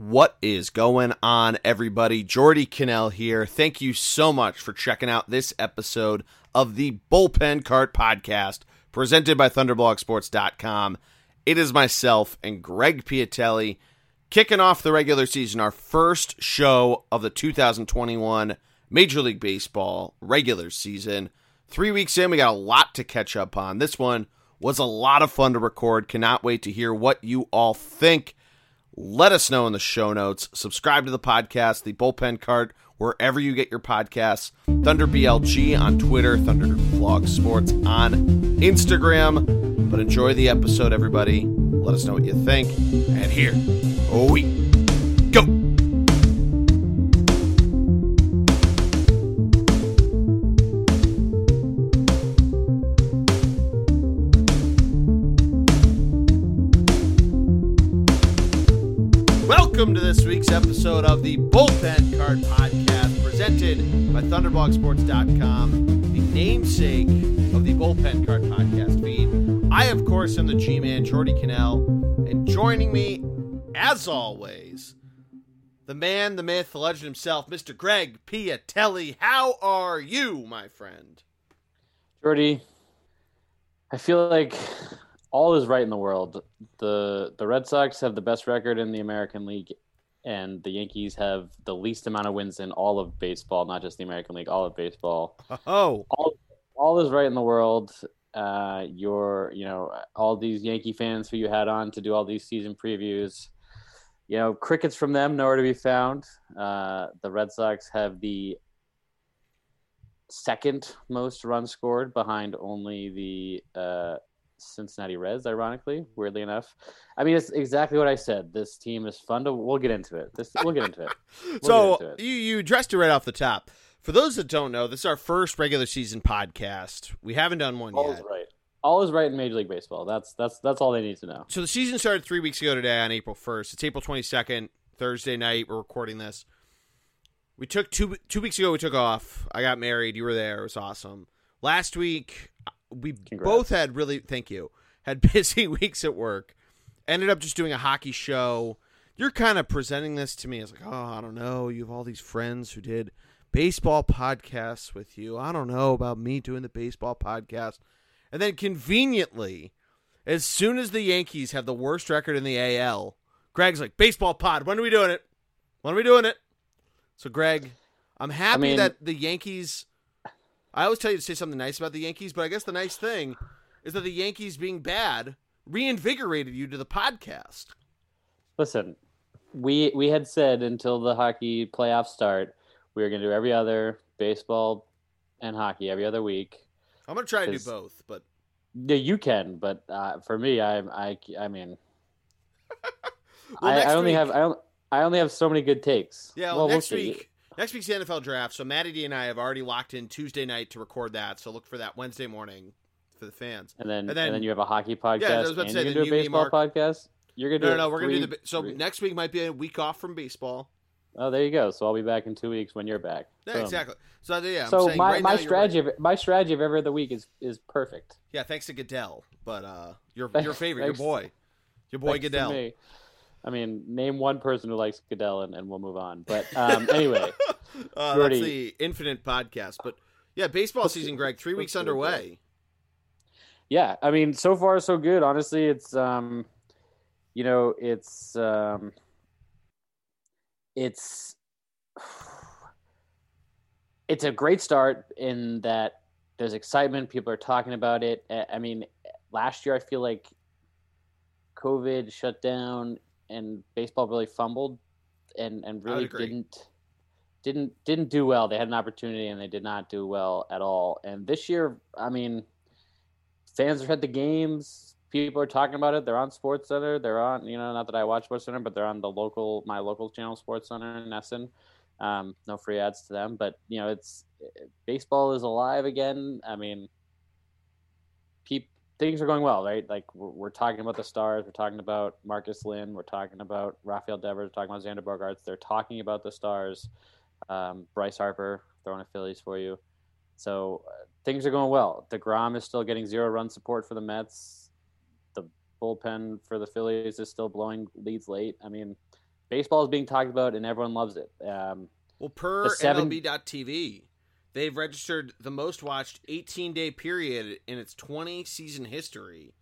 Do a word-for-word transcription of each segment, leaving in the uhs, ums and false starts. What is going on, everybody? Geordie Connell here. Thank you so much for checking out this episode of the Bullpen Cart Podcast, presented by thunder blog sports dot com. It is myself and Greg Piatelli kicking off the regular season, our first show of the two thousand twenty-one Major League Baseball regular season. Three weeks in, we got a lot to catch up on. This one was a lot of fun to record. Cannot wait to hear what you all think. Let us know in the show notes. Subscribe to the podcast, the Bullpen Cart, wherever you get your podcasts. ThunderBLG on Twitter, ThunderBlogSports on Instagram. But enjoy the episode, everybody. Let us know what you think. And here we go. Welcome to this week's episode of the Bullpen Cart Podcast, presented by thunder blog sports dot com, the namesake of the Bullpen Cart Podcast feed. I, of course, am the G-Man, Geordie Connell, and joining me, as always, the man, the myth, the legend himself, Mister Greg Piatelli. How are you, my friend? Geordie, I feel like all is right in the world. The the Red Sox have the best record in the American League, and the Yankees have the least amount of wins in all of baseball, not just the American League, all of baseball. Oh, all, all is right in the world. Uh, your, you know, all these Yankee fans who you had on to do all these season previews, you know, crickets from them, nowhere to be found. Uh, the Red Sox have the second most runs scored, behind only the uh, Cincinnati Reds, ironically, weirdly enough. I mean, it's exactly what I said. This team is fun to. We'll get into it. This we'll get into it. We'll so into it. You, you addressed it right off the top. For those that don't know, this is our first regular season podcast. We haven't done one all yet. All is right. All is right in Major League Baseball. That's that's that's all they need to know. So the season started three weeks ago today on April first. It's April twenty-second, Thursday night. We're recording this. We took two two weeks ago. We took off. I got married. You were there. It was awesome. Last week. We Congrats. both had really, thank you, had busy weeks at work. Ended up just doing a hockey show. You're kind of presenting this to me as like, oh, I don't know. You have all these friends who did baseball podcasts with you. I don't know about me doing the baseball podcast. And then conveniently, as soon as the Yankees have the worst record in the A L, Greg's like, baseball pod, when are we doing it? When are we doing it? So, Greg, I'm happy I mean, that the Yankees... I always tell you to say something nice about the Yankees, but I guess the nice thing is that the Yankees being bad reinvigorated you to the podcast. Listen, we we had said until the hockey playoffs start, we were going to do every other baseball and hockey every other week. I'm going to try to do both, but yeah, you can. But uh, for me, I I I mean, well, I, I only week... have I, don't, I only have so many good takes. Yeah, well, well next we'll week. Next week's the N F L draft, so Matty D and I have already locked in Tuesday night to record that, so look for that Wednesday morning for the fans. And then and then, and then you have a hockey podcast, yeah, I was about to say, you're going to do a baseball Mark, podcast? You're going to do No, no, no we're going to do the – so three. Next week might be a week off from baseball. Oh, there you go. So I'll be back in two weeks when you're back. Yeah, Boom. exactly. So, yeah, I'm so saying my, right my now strategy right. of, my strategy of every other week is, is perfect. Yeah, thanks to Goodell, but uh, your, your favorite, your boy, your boy Goodell. Me. I mean, name one person who likes Goodell, and, and we'll move on. But um, anyway, uh, Geordie, that's the infinite podcast. But yeah, baseball season, Greg, three weeks underway. Yeah, I mean, so far so good. Honestly, it's um, you know, it's um, it's it's a great start in that there's excitement. People are talking about it. I mean, last year I feel like COVID shut down. And baseball really fumbled, and, and really didn't didn't didn't do well. They had an opportunity, and they did not do well at all. And this year, I mean, fans have had the games. People are talking about it. They're on SportsCenter. They're on, you know, not that I watch SportsCenter, but they're on the local, my local channel, SportsCenter in Essen. Um, no free ads to them, but you know, it's baseball is alive again. I mean, people. Things are going well, right? Like, we're, we're talking about the stars. We're talking about Marcus Lynn. We're talking about Raphael Devers. We're talking about Xander Bogaerts. They're talking about the stars. Um, Bryce Harper throwing a Phillies for you. So uh, things are going well. DeGrom is still getting zero run support for the Mets. The bullpen for the Phillies is still blowing leads late. I mean, baseball is being talked about and everyone loves it. Um, well, per seven... M L B dot T V, they've registered the most watched eighteen-day period in its twenty-season history,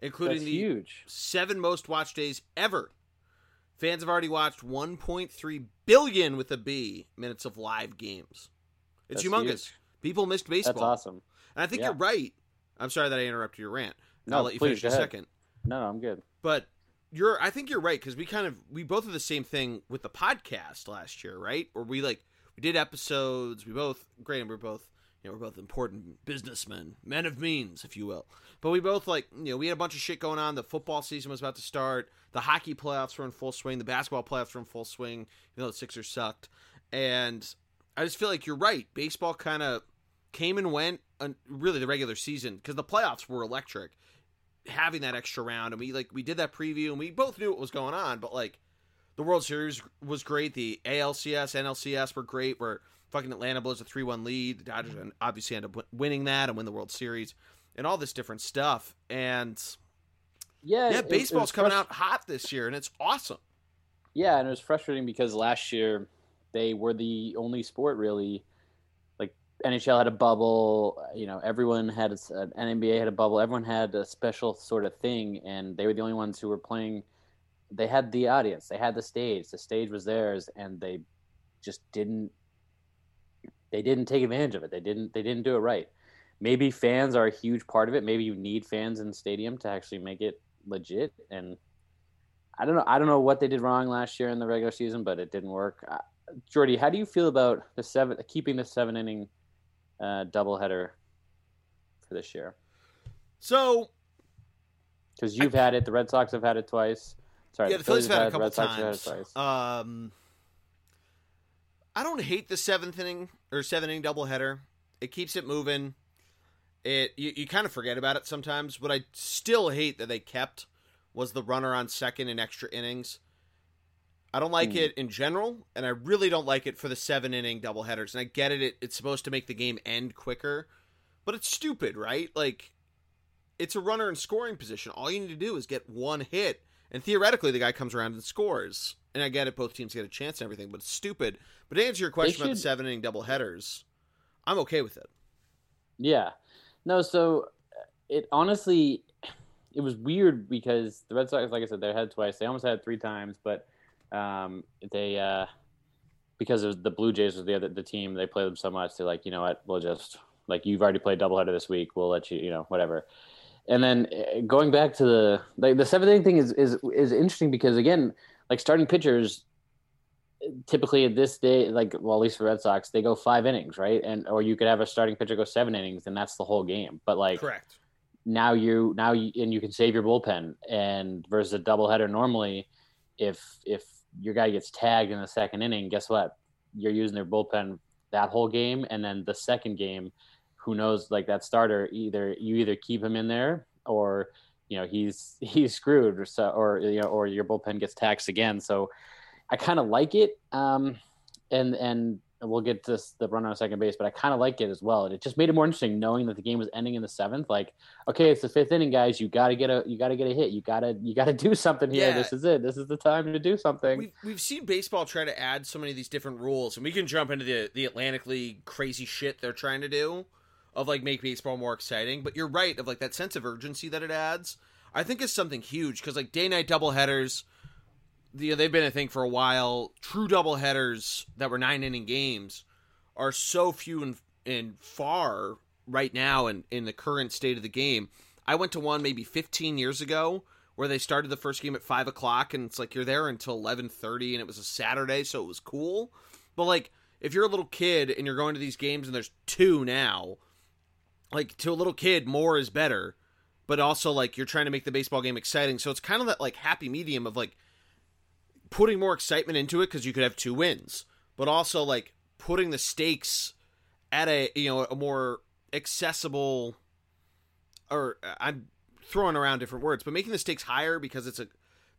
including That's the huge. seven most watched days ever. Fans have already watched one point three billion with a B minutes of live games. It's That's humongous. Huge. People missed baseball. That's awesome. And I think yeah. you're right. I'm sorry that I interrupted your rant. No, I'll let you please, finish in a second. No, I'm good. But you're, I think you're right, because we kind of, we both did the same thing with the podcast last year, right? Or we like, we did episodes, we both, granted, we're both, you know, we're both important businessmen, men of means, if you will. But we both like, you know, we had a bunch of shit going on. The football season was about to start. The hockey playoffs were in full swing. The basketball playoffs were in full swing, even though the Sixers sucked. And I just feel like you're right. Baseball kind of came and went, un- really the regular season, because the playoffs were electric. Having that extra round, and we like we did that preview, and we both knew what was going on, but like the World Series was great. The A L C S, N L C S were great. Where fucking Atlanta blows a three one lead, the Dodgers obviously end up winning that and win the World Series, and all this different stuff. And yeah, yeah, it, baseball's it coming frust- out hot this year, and it's awesome. Yeah, and it was frustrating because last year they were the only sport really. N H L had a bubble, you know, everyone had, an N B A had a bubble, everyone had a special sort of thing, and they were the only ones who were playing. They had the audience, they had the stage, the stage was theirs, and they just didn't, they didn't take advantage of it. They didn't, they didn't do it right. Maybe fans are a huge part of it. Maybe you need fans in the stadium to actually make it legit, and I don't know, I don't know what they did wrong last year in the regular season, but it didn't work. Uh, Jordy, how do you feel about the seven, keeping the seven-inning Uh, doubleheader for this year? So, because you've I, had it, the Red Sox have had it twice. Sorry, yeah, the Phillies have had it a couple Red times. Sox have had it twice. Um, I don't hate the seventh inning or seven inning doubleheader. It keeps it moving. It you, you kind of forget about it sometimes. What I still hate that they kept was the runner on second in extra innings. I don't like mm. it in general, and I really don't like it for the seven-inning doubleheaders. And I get it, it, it's supposed to make the game end quicker, but it's stupid, right? Like, it's a runner in scoring position. All you need to do is get one hit, and theoretically the guy comes around and scores. And I get it, both teams get a chance and everything, but it's stupid. But to answer your question should... about the seven-inning doubleheaders, I'm okay with it. Yeah. No, so it honestly, it was weird because the Red Sox, like I said, they had twice. They almost had three times, but... Um, they, uh, because of the Blue Jays was the other, the team, they play them so much. They're like, you know what, we'll just like, you've already played doubleheader this week. We'll let you, you know, whatever. And then going back to the, like the seventh inning thing is, is, is interesting because again, like starting pitchers typically at this day, like, well, at least for Red Sox, they go five innings, right? And, or you could have a starting pitcher go seven innings and that's the whole game. But like, correct. now you, now you, and you can save your bullpen and versus a doubleheader normally if, if, your guy gets tagged in the second inning, guess what? You're using their bullpen that whole game. And then the second game, who knows, like that starter, either you either keep him in there or, you know, he's, he's screwed or so, or, you know, or your bullpen gets taxed again. So I kind of like it. Um, and, and we'll get to the runner on second base, but I kind of like it as well. And it just made it more interesting knowing that the game was ending in the seventh, like, okay, it's the fifth inning, guys, you got to get a, you got to get a hit. You gotta, you gotta do something here. Yeah. This is it. This is the time to do something. We've, we've seen baseball try to add so many of these different rules, and we can jump into the, the Atlantic League crazy shit they're trying to do of like make baseball more exciting. But you're right. Of like that sense of urgency that it adds, I think is something huge. Cause like day night doubleheaders, you know, they've been a thing for a while. True doubleheaders that were nine inning games are so few and, and far right now in, in the current state of the game. I went to one maybe fifteen years ago where they started the first game at five o'clock and it's like you're there until eleven thirty and it was a Saturday, so it was cool. But like if you're a little kid and you're going to these games and there's two now, like to a little kid, more is better. But also like you're trying to make the baseball game exciting. So it's kind of that like happy medium of like, putting more excitement into it because you could have two wins, but also like putting the stakes at a, you know, a more accessible, or I'm throwing around different words, but making the stakes higher because it's a,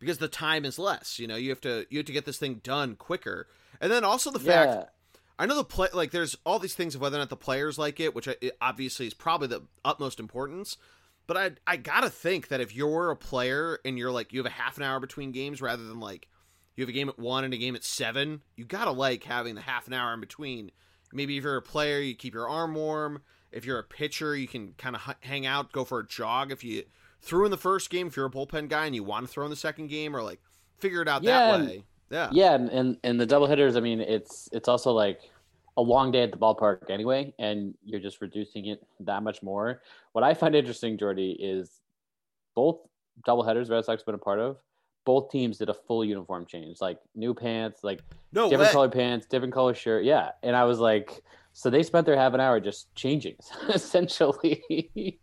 because the time is less, you know, you have to, you have to get this thing done quicker. And then also the fact, yeah. I know the play, like there's all these things of whether or not the players like it, which I, it obviously is probably the utmost importance, but I, I gotta think that if you're a player and you're like, you have a half an hour between games rather than like, you have a game at one and a game at seven, you got to like having the half an hour in between. Maybe if you're a player, you keep your arm warm. If you're a pitcher, you can kind of hang out, go for a jog. If you threw in the first game, if you're a bullpen guy and you want to throw in the second game, or like figure it out yeah, that way. Yeah. Yeah. And, and, and the double hitters, I mean, it's, it's also like a long day at the ballpark anyway, and you're just reducing it that much more. What I find interesting, Jordy, is both doubleheaders Red Sox have been a part of, both teams did a full uniform change, like new pants, like no different way. Color pants, different color shirt. Yeah. And I was like, so they spent their half an hour just changing essentially.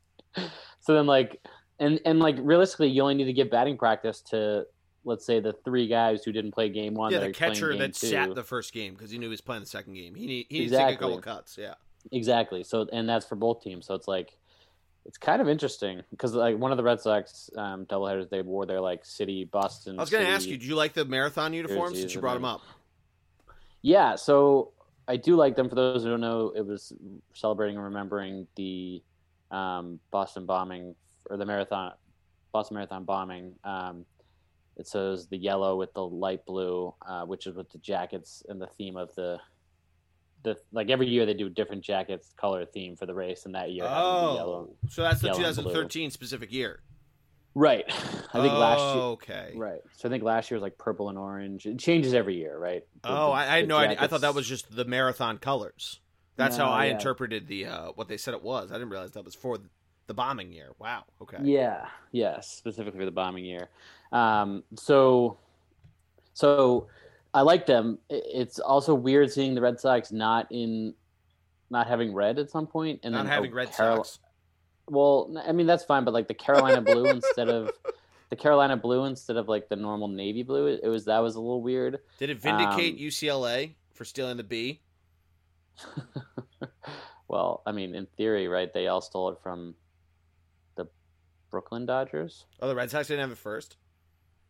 So then like, and, and like realistically, you only need to give batting practice to, let's say, the three guys who didn't play game one. Yeah. The catcher that two. sat the first game, cause he knew he was playing the second game. He need, he exactly. needs to take a couple cuts. Yeah, exactly. So, and that's for both teams. So it's like, it's kind of interesting because like one of the Red Sox um, doubleheaders, they wore their like city Boston. I was going to ask you, do you like the marathon uniforms since you brought them up? Yeah, so I do like them. For those who don't know, it was celebrating and remembering the um, Boston bombing or the marathon, Boston Marathon bombing. Um, it says the yellow with the light blue, uh, which is with the jackets and the theme of the. The, like every year they do different jackets, color theme for the race, and that year. Oh, yellow, so that's the twenty thirteen specific year. Right. I think oh, last year. Okay. Right. So I think last year was like purple and orange. It changes every year, right? The, oh, the, I had no idea. I thought that was just the marathon colors. That's no, how I yeah. interpreted the uh, what they said it was. I didn't realize that was for the bombing year. Wow. Okay. Yeah. Yeah. Specifically for the bombing year. Um, so, so... I like them. It's also weird seeing the Red Sox not in, not having red at some point, and not then having oh, Red Carol- Sox. Well, I mean that's fine, but like the Carolina blue instead of the Carolina blue instead of like the normal navy blue, it was that was a little weird. Did it vindicate um, U C L A for stealing the B? Well, I mean, in theory, right? They all stole it from the Brooklyn Dodgers. Oh, the Red Sox didn't have it first.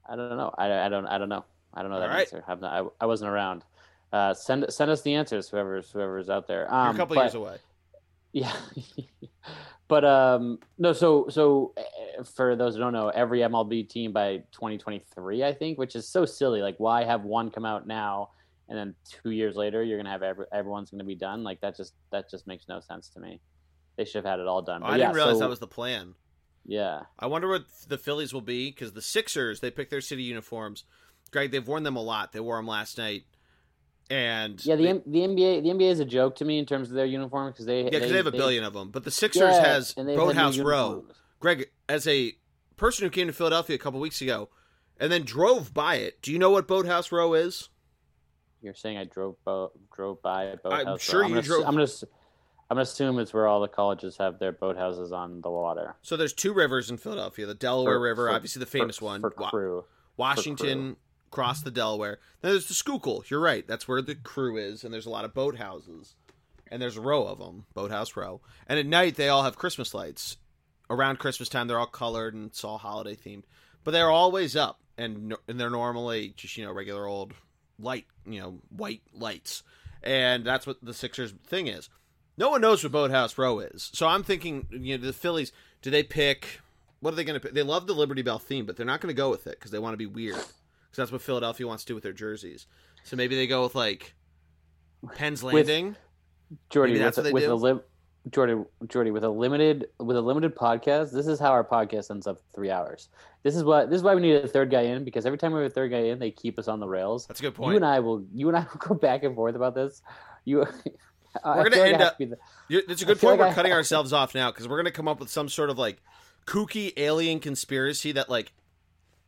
I don't know. I, I don't. I don't know. I don't know that right. answer. I've not, I, I wasn't around. Uh, send send us the answers, whoever's whoever's out there. Um, You're a couple but, years away. Yeah, but um, no. So so for those who don't know, every M L B team by twenty twenty-three, I think, which is so silly. Like, why have one come out now, and then two years later you're gonna have every, everyone's gonna be done? Like that just that just makes no sense to me. They should have had it all done. Oh, but I yeah, didn't realize so, that was the plan. Yeah, I wonder what the Phillies will be because the Sixers, they pick their city uniforms. Greg, they've worn them a lot. They wore them last night, and yeah, the they, the N B A the N B A is a joke to me in terms of their uniform because they yeah because they, they have a they, billion of them. But the Sixers yeah, has Roadhouse Row. Greg, as a person who came to Philadelphia a couple weeks ago and then drove by it, do you know what Boathouse Row is? You're saying I drove bo- drove by Boathouse. I'm sure row. you I'm drove. Ass- I'm just I'm gonna assume it's where all the colleges have their boathouses on the water. So there's two rivers in Philadelphia: the Delaware for, River, for, obviously the famous for, one, for crew, Washington. For crew. Across the Delaware. Now, there's the Schuylkill. You're right. That's where the crew is, and there's a lot of boathouses. And there's a row of them, Boathouse Row. And at night, they all have Christmas lights. Around Christmas time, they're all colored, and it's all holiday-themed. But they're always up, and and they're normally just, you know, regular old light, you know, white lights. And that's what the Sixers thing is. No one knows what Boathouse Row is. So I'm thinking, you know, the Phillies, do they pick... What are they going to pick? They love the Liberty Bell theme, but they're not going to go with it because they want to be weird. Because that's what Philadelphia wants to do with their jerseys. So maybe they go with, like, Penn's Landing. Jordy, that's with, what they with do. A lim- Jordy, Jordy, with a limited with a limited podcast, this is how our podcast ends up three hours. This is what this is why we need a third guy in, because every time we have a third guy in, they keep us on the rails. That's a good point. You and I will you and I will go back and forth about this. You, we're going to end up. It's a good point. Like we're I cutting have... ourselves off now because we're going to come up with some sort of like kooky alien conspiracy that like.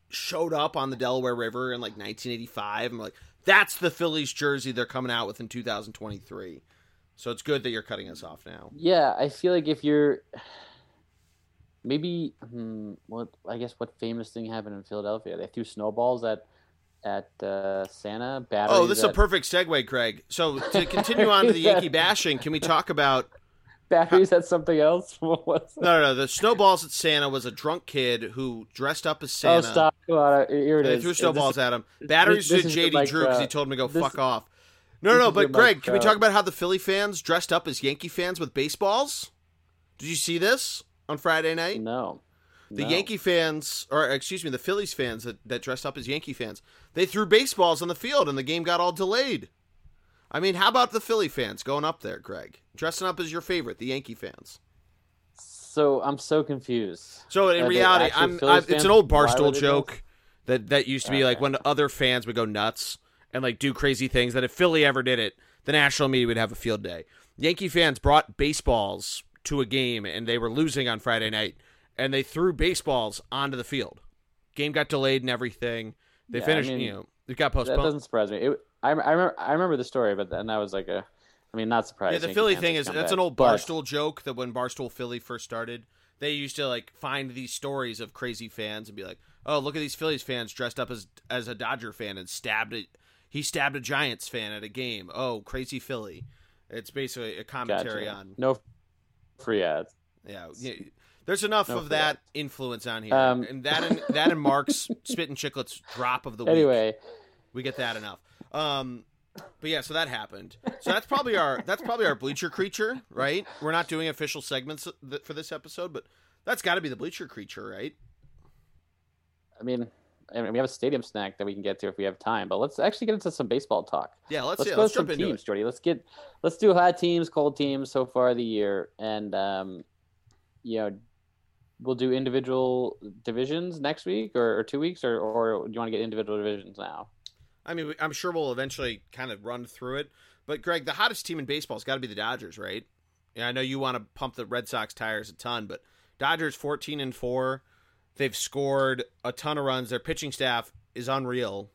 Showed up on the Delaware River in like nineteen eighty-five. I'm like, that's the Phillies jersey they're coming out with in two thousand twenty-three. So it's good that you're cutting us off now. Yeah, I feel like if you're maybe, hmm, what I guess what famous thing happened in Philadelphia? They threw snowballs at at uh, Santa. Oh, this is at... a perfect segue, Craig. So to continue on to the Yankee bashing, can we talk about? Batteries at something else? What was it? No, no, no. The snowballs at Santa was a drunk kid who dressed up as Santa. Oh, stop. Come on. Here it is. They threw snowballs this, at him. Batteries this, this to J D. Like, Drew because he told him to go this, fuck off. No, no, no. But, Greg, Mike can we talk about how the Philly fans dressed up as Yankee fans with baseballs? Did you see this on Friday night? No. The no. Yankee fans, or excuse me, the Phillies fans that, that dressed up as Yankee fans, they threw baseballs on the field and the game got all delayed. I mean, how about the Philly fans going up there, Greg? Dressing up as your favorite, the Yankee fans. So I'm so confused. So in Are reality, I'm, I'm, it's an old Barstool joke that, that used to be okay. like when other fans would go nuts and like do crazy things that if Philly ever did it, the national media would have a field day. Yankee fans brought baseballs to a game and they were losing on Friday night and they threw baseballs onto the field. Game got delayed and everything. They yeah, finished, I mean, you know, it got postponed. That doesn't surprise me. It, I, I, remember, I remember the story, but then I was like, a, I mean, not surprised. Yeah, the Philly thing is, that's an old Barstool joke that when Barstool Philly first started, they used to like find these stories of crazy fans and be like, oh, look at these Phillies fans dressed up as, as a Dodger fan and stabbed it. He stabbed a Giants fan at a game. Oh, crazy Philly. It's basically a commentary gotcha. on no free ads. Yeah. yeah. There's enough no of that ads. influence on here. Um, and that, and that and Mark's Spit and Chicklets drop of the week. Anyway, we get that enough. Um, but yeah, so that happened. So that's probably our, that's probably our bleacher creature, right? We're not doing official segments for this episode, but that's gotta be the bleacher creature, right? I mean, I mean, we have a stadium snack that we can get to if we have time, but let's actually get into some baseball talk. Yeah, let's, let's yeah, go let's jump some into teams, it. Jordy. Let's get let's do hot teams, cold teams so far the year, and um, you know, we'll do individual divisions next week or, or two weeks, or, or do you want to get individual divisions now? I mean, I'm sure we'll eventually kind of run through it, but Greg, the hottest team in baseball has got to be the Dodgers, right? Yeah, I know you want to pump the Red Sox tires a ton, but Dodgers fourteen and four. They've scored a ton of runs. Their pitching staff is unreal.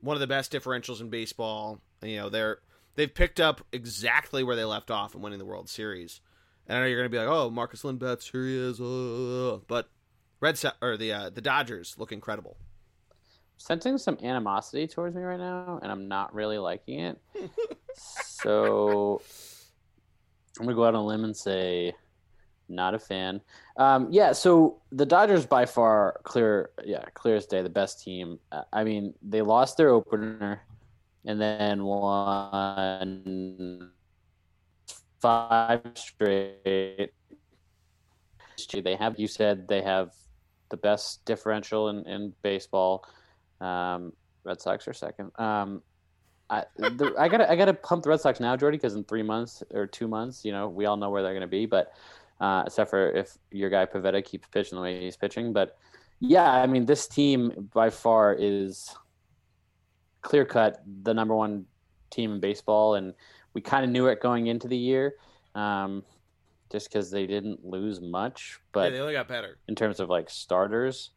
One of the best differentials in baseball. You know, they're they've picked up exactly where they left off in winning the World Series. And I know you're going to be like, "Oh, Marcus Lindbat's here he is," uh. but Red Sox or the uh, the Dodgers look incredible. Sensing some animosity towards me right now, and I'm not really liking it. So I'm going to go out on a limb and say, not a fan. Um, yeah, so the Dodgers by far, clear, yeah, clearest day, the best team. I mean, they lost their opener and then won five straight. They have, you said they have the best differential in, in baseball. Um, Red Sox are second. Um, I the, I gotta I gotta pump the Red Sox now, Jordy, because in three months or two months, you know, we all know where they're gonna be, but. Uh, except for if your guy Pivetta keeps pitching the way he's pitching. But, yeah, I mean, this team by far is clear-cut the number one team in baseball, and we kind of knew it going into the year um, just because they didn't lose much. But yeah, they only got better. In terms of, like, starters.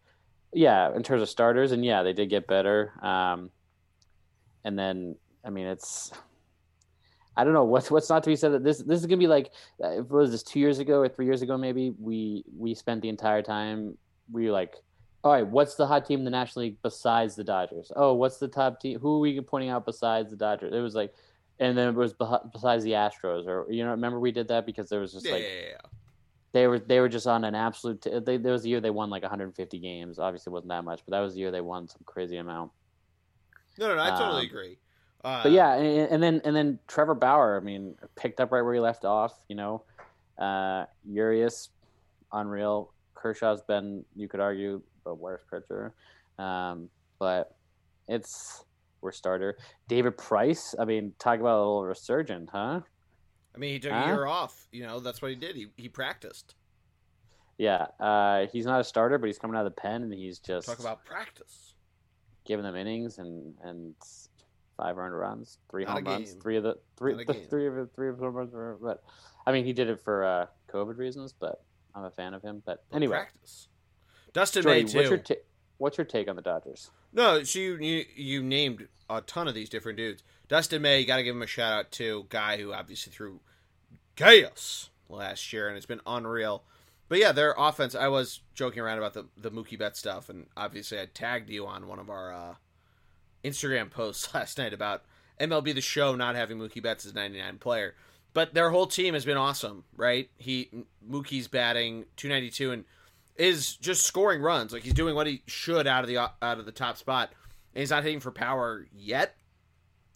Yeah, in terms of starters, and, yeah, they did get better. Um, and then, I mean, it's – I don't know what's what's not to be said that this this is gonna be like if it was this two years ago or three years ago maybe we we spent the entire time we were like, all right, what's the hot team in the National League besides the Dodgers? Oh, what's the top team? Who are we pointing out besides the Dodgers? It was like, and then it was besides the Astros, or you know, remember we did that because there was just yeah, like yeah, yeah. they were they were just on an absolute. T- they, there was a year they won like one hundred fifty games. Obviously, it wasn't that much, but that was the year they won some crazy amount. No, no, no I totally um, agree. Uh, but yeah, and, and then and then Trevor Bauer, I mean, picked up right where he left off. You know, uh, Urias, unreal. Kershaw's been, you could argue, the worst pitcher, um, but it's we're starter. David Price, I mean, talk about a little resurgent, huh? I mean, he took huh? a year off. You know, that's what he did. He he practiced. Yeah, uh, he's not a starter, but he's coming out of the pen, and he's just talk about practice, giving them innings and and. Five earned runs, three home runs, three of the three, the, three of the three of the home runs. But I mean, he did it for uh, COVID reasons. But I'm a fan of him. But anyway, practice. Dustin Jordy, May too. What's your, ta- what's your take on the Dodgers? No, so you, you you named a ton of these different dudes. Dustin May, you got to give him a shout out to guy who obviously threw chaos last year, and it's been unreal. But yeah, their offense. I was joking around about the the Mookie Betts stuff, and obviously I tagged you on one of our. Uh, Instagram posts last night about M L B The Show not having Mookie Betts as ninety-nine player, but their whole team has been awesome, right? He Mookie's batting two ninety-two and is just scoring runs. Like he's doing what he should out of the out of the top spot, and he's not hitting for power yet.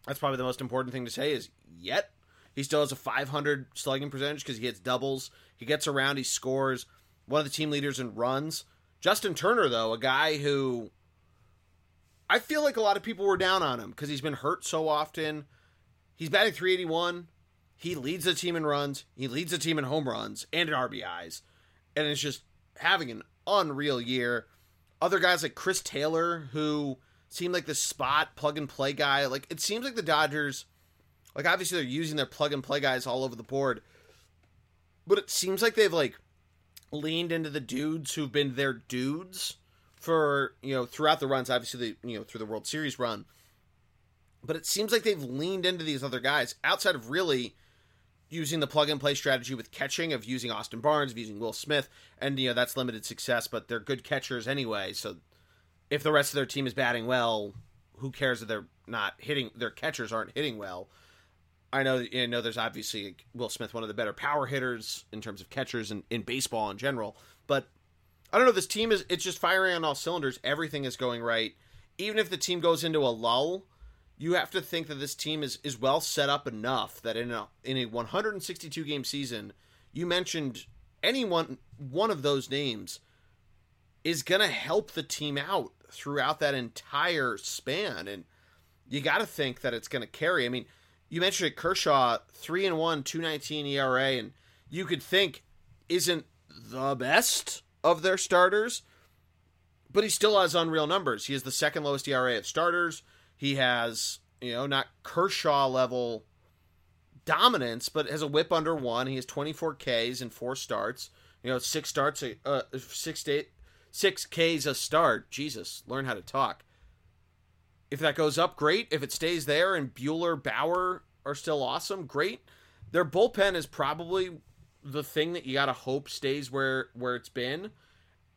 That's probably the most important thing to say is yet. He still has a five hundred slugging percentage because he hits doubles, he gets around, he scores. One of the team leaders in runs. Justin Turner, though, a guy who I feel like a lot of people were down on him because he's been hurt so often. He's batting three eighty-one. He leads the team in runs. He leads the team in home runs and in R B Is. And it's just having an unreal year. Other guys like Chris Taylor, who seem like the spot plug-and-play guy. Like, it seems like the Dodgers, like, obviously they're using their plug-and-play guys all over the board. But it seems like they've, like, leaned into the dudes who've been their dudes for, you know, throughout the runs, obviously, the, you know, through the World Series run. But it seems like they've leaned into these other guys outside of really using the plug-and-play strategy with catching, of using Austin Barnes, of using Will Smith, and, you know, that's limited success, but they're good catchers anyway, so if the rest of their team is batting well, who cares if they're not hitting, their catchers aren't hitting well. I know, you know, there's obviously Will Smith, one of the better power hitters in terms of catchers and in baseball in general, but I don't know, this team is, it's just firing on all cylinders, everything is going right. Even if the team goes into a lull, you have to think that this team is, is well set up enough that in a in a one sixty-two game season, you mentioned any one, one of those names is going to help the team out throughout that entire span. And you got to think that it's going to carry. I mean, you mentioned it, Kershaw, three and one, two nineteen E R A, and you could think isn't the best of their starters, but he still has unreal numbers. He is the second lowest E R A of starters. He has, you know, not Kershaw-level dominance, but has a whip under one. He has twenty-four Ks in four starts. You know, six starts, uh, six to eight, six Ks a start. Jesus, learn how to talk. If that goes up, great. If it stays there and Bueller, Bauer are still awesome, great. Their bullpen is probably the thing that you got to hope stays where, where it's been.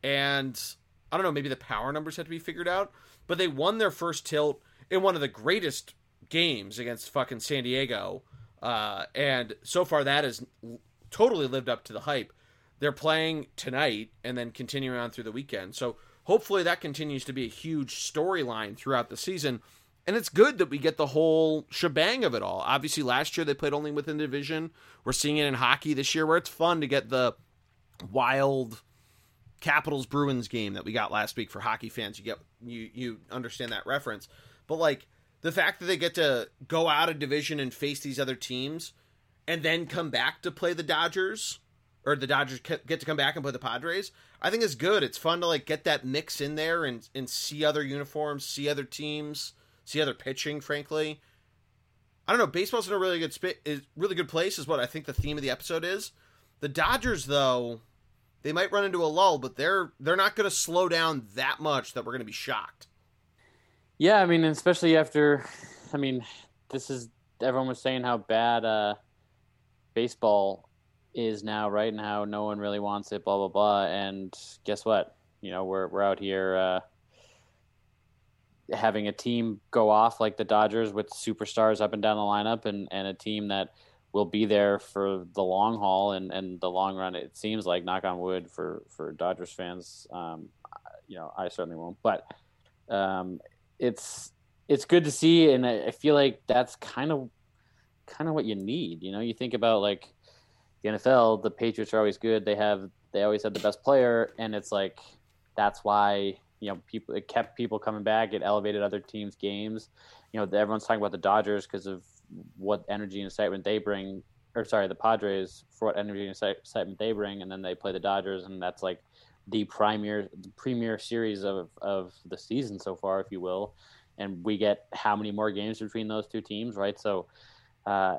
And I don't know, maybe the power numbers have to be figured out. But they won their first tilt in one of the greatest games against fucking San Diego. Uh, and so far that has totally lived up to the hype. They're playing tonight and then continuing on through the weekend. So hopefully that continues to be a huge storyline throughout the season. And it's good that we get the whole shebang of it all. Obviously last year they played only within the division. We're seeing it in hockey this year where it's fun to get the wild Capitals-Bruins game that we got last week for hockey fans. You get, you, you understand that reference. But, like, the fact that they get to go out of division and face these other teams and then come back to play the Dodgers, or the Dodgers get to come back and play the Padres, I think is good. It's fun to, like, get that mix in there and, and see other uniforms, see other teams, see other pitching, frankly. I don't know. Baseball's in a really good sp- is really good place is what I think the theme of the episode is. The Dodgers, though, they might run into a lull, but they're they're not going to slow down that much that we're going to be shocked. Yeah, I mean, especially after, I mean, this is, everyone was saying how bad uh, baseball is now, right? And how no one really wants it, blah, blah, blah. And guess what? You know, we're we're out here uh, having a team go off like the Dodgers with superstars up and down the lineup, and, and a team that will be there for the long haul and, and the long run. It seems like, knock on wood, for, for Dodgers fans, um, you know, I certainly won't. But um It's it's good to see, and I, I feel like that's kind of kind of what you need. You know, you think about like the N F L, the Patriots are always good. They have they always have the best player, and it's like that's why, you know, people, it kept people coming back. It elevated other teams' games. You know, everyone's talking about the Dodgers because of what energy and excitement they bring, or sorry, the Padres for what energy and excitement they bring, and then they play the Dodgers, and that's like the premier the premier series of, of the season so far, if you will. And we get how many more games between those two teams, right? So uh,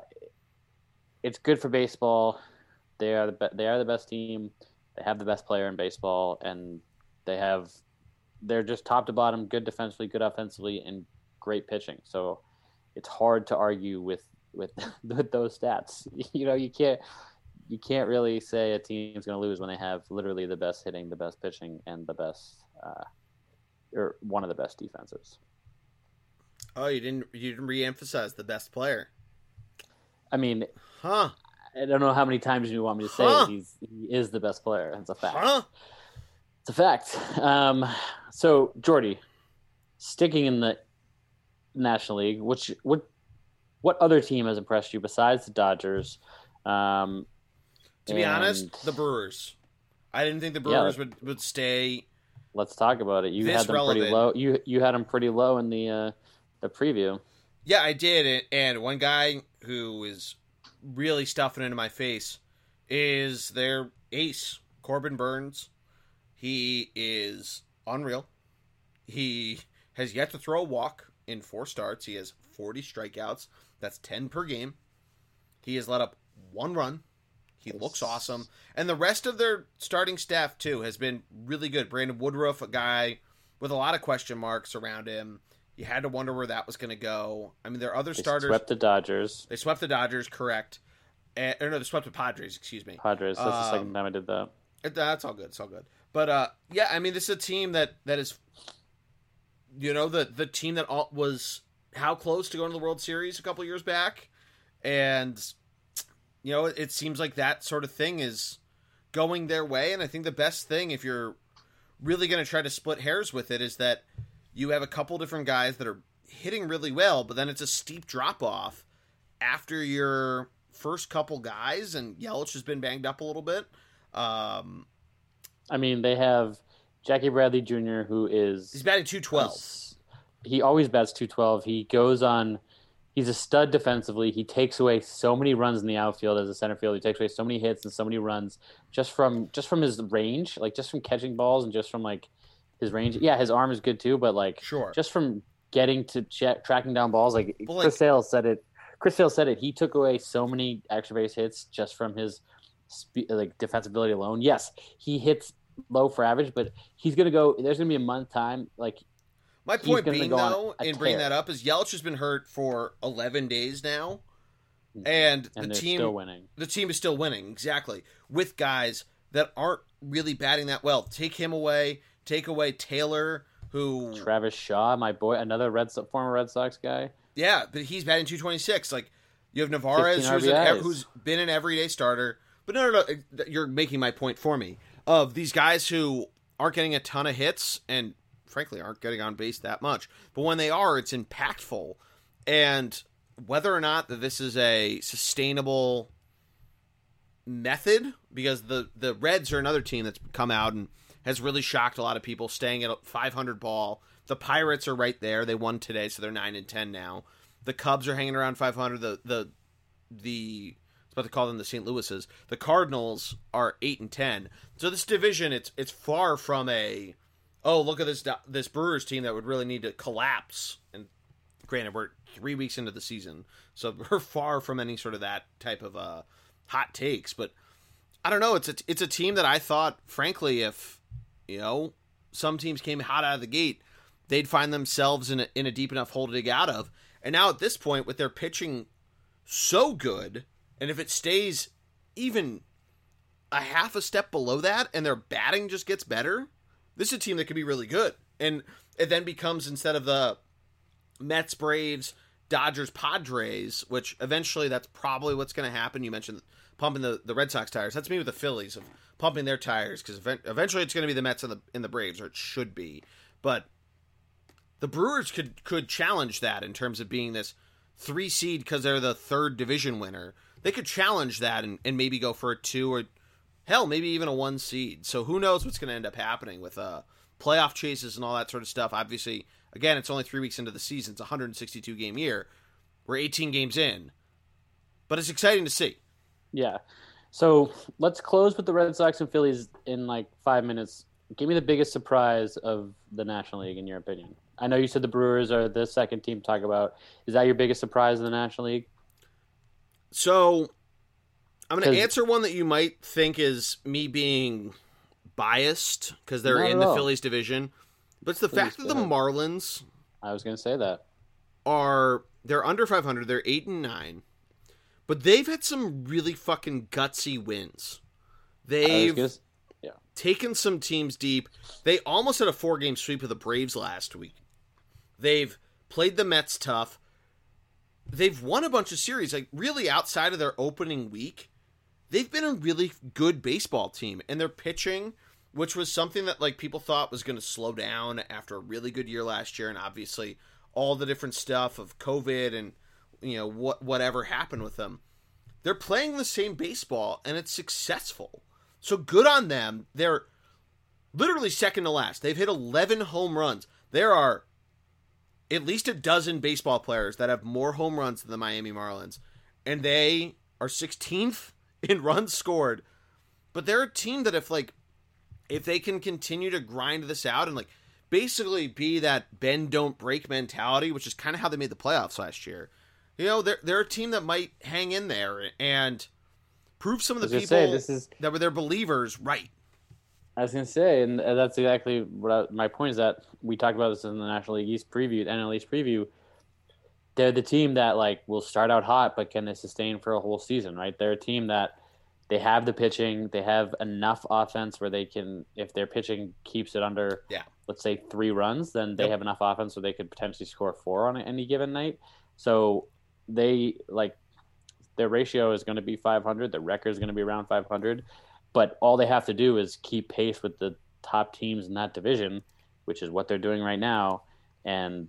it's good for baseball. They are the be- they are the best team. They have the best player in baseball, and they have they're just top to bottom, good defensively, good offensively, and great pitching. So it's hard to argue with with, with those stats. You know, you can't You can't really say a team's going to lose when they have literally the best hitting, the best pitching, and the best, uh, or one of the best defenses. Oh, you didn't you didn't reemphasize the best player. I mean, huh? I don't know how many times you want me to say huh. it. He's, he is the best player. It's a fact. Huh? It's a fact. Um, so, Geordie, sticking in the National League, which what what other team has impressed you besides the Dodgers? Um, To be and... honest, the Brewers. I didn't think the Brewers yeah. would, would stay Let's talk about it. You had them relevant. pretty low. You you had them pretty low in the uh, the preview. Yeah, I did. And one guy who is really stuffing into my face is their ace, Corbin Burnes. He is unreal. He has yet to throw a walk in four starts. He has forty strikeouts. That's ten per game. He has let up one run. He looks awesome. And the rest of their starting staff, too, has been really good. Brandon Woodruff, a guy with a lot of question marks around him. You had to wonder where that was going to go. I mean, their other they starters... They swept the Dodgers. They swept the Dodgers, correct. And, or no, they swept the Padres, excuse me. Padres, that's um, the second time I did that. It, that's all good, it's all good. But, uh, yeah, I mean, this is a team that, that is... You know, the, the team that all, was how close to going to the World Series a couple years back. And... You know, it seems like that sort of thing is going their way, and I think the best thing, if you're really going to try to split hairs with it, is that you have a couple different guys that are hitting really well, but then it's a steep drop-off after your first couple guys, and Yelich has been banged up a little bit. Um, I mean, they have Jackie Bradley Junior, who is... He's batting two twelve. He always bats two twelve. He goes on... He's a stud defensively. He takes away so many runs in the outfield as a center fielder. He takes away so many hits and so many runs just from just from his range, like just from catching balls and just from like his range. Yeah, his arm is good too, but like sure. just from getting to ch- tracking down balls. Like but Chris like, Sale said it. Chris Sale said it. He took away so many extra base hits just from his spe- like defensibility alone. Yes, he hits low for average, but he's gonna go. There's gonna be a month time like. My point being, though, in bringing that up, is Yelich has been hurt for eleven days now, and, and the team still winning. The team is still winning, exactly, with guys that aren't really batting that well. Take him away. Take away Taylor, who... Travis Shaw, my boy, another Red so- former Red Sox guy. Yeah, but he's batting two twenty-six. Like, you have Nevarez, who's, an, who's been an everyday starter. But no, no, no, you're making my point for me. Of these guys who aren't getting a ton of hits and... frankly, aren't getting on base that much. But when they are, it's impactful. And whether or not that this is a sustainable method, because the, the Reds are another team that's come out and has really shocked a lot of people, staying at five hundred ball. The Pirates are right there. They won today, so they're nine and ten now. The Cubs are hanging around five hundred. The, the, the I was about to call them the Saint Louis's. The Cardinals are eight and ten. So this division, it's it's far from a... oh, look at this this Brewers team that would really need to collapse. And granted, we're three weeks into the season, so we're far from any sort of that type of uh, hot takes. But I don't know. It's a, it's a team that I thought, frankly, if you know some teams came hot out of the gate, they'd find themselves in a, in a deep enough hole to dig out of. And now at this point, with their pitching so good, and if it stays even a half a step below that, and their batting just gets better... this is a team that could be really good. And it then becomes, instead of the Mets, Braves, Dodgers, Padres, which eventually that's probably what's going to happen. You mentioned pumping the, the Red Sox tires. That's me with the Phillies, of pumping their tires, because eventually it's going to be the Mets and the, and the Braves, or it should be. But the Brewers could, could challenge that in terms of being this three seed, because they're the third division winner. They could challenge that and, and maybe go for a two or hell, maybe even a one seed. So who knows what's going to end up happening with uh, playoff chases and all that sort of stuff. Obviously, again, it's only three weeks into the season. It's a one hundred sixty-two game year. We're eighteen games in. But it's exciting to see. Yeah. So let's close with the Red Sox and Phillies in like five minutes. Give me the biggest surprise of the National League, in your opinion. I know you said the Brewers are the second team to talk about. Is that your biggest surprise in the National League? So... I'm going to answer one that you might think is me being biased because they're in the all. Phillies division. But it's the Please, fact that the ahead. Marlins I was going to say that. Are they're under five hundred, they're eight and nine. But they've had some really fucking gutsy wins. They've gonna, yeah. taken some teams deep. They almost had a four-game sweep of the Braves last week. They've played the Mets tough. They've won a bunch of series, like really outside of their opening week. They've been a really good baseball team, and their pitching, which was something that like people thought was going to slow down after a really good year last year, and obviously all the different stuff of COVID and you know what whatever happened with them. They're playing the same baseball, and it's successful. So good on them. They're literally second to last. They've hit eleven home runs. There are at least a dozen baseball players that have more home runs than the Miami Marlins, and they are sixteenth in runs scored. But they're a team that if like if they can continue to grind this out and like basically be that bend don't break mentality, which is kind of how they made the playoffs last year, you know, they're they're a team that might hang in there and prove some of the people say, this is... that were their believers right. I was going to say, and that's exactly what I, my point is that we talked about this in the National League East preview, N L East preview. They're the team that like will start out hot, but can they sustain for a whole season, right? They're a team that they have the pitching, they have enough offense where they can, if their pitching keeps it under, yeah. let's say three runs, then they yep. have enough offense where they could potentially score four on any given night. So they like their ratio is going to be five hundred. Their record is going to be around five hundred. But all they have to do is keep pace with the top teams in that division, which is what they're doing right now, and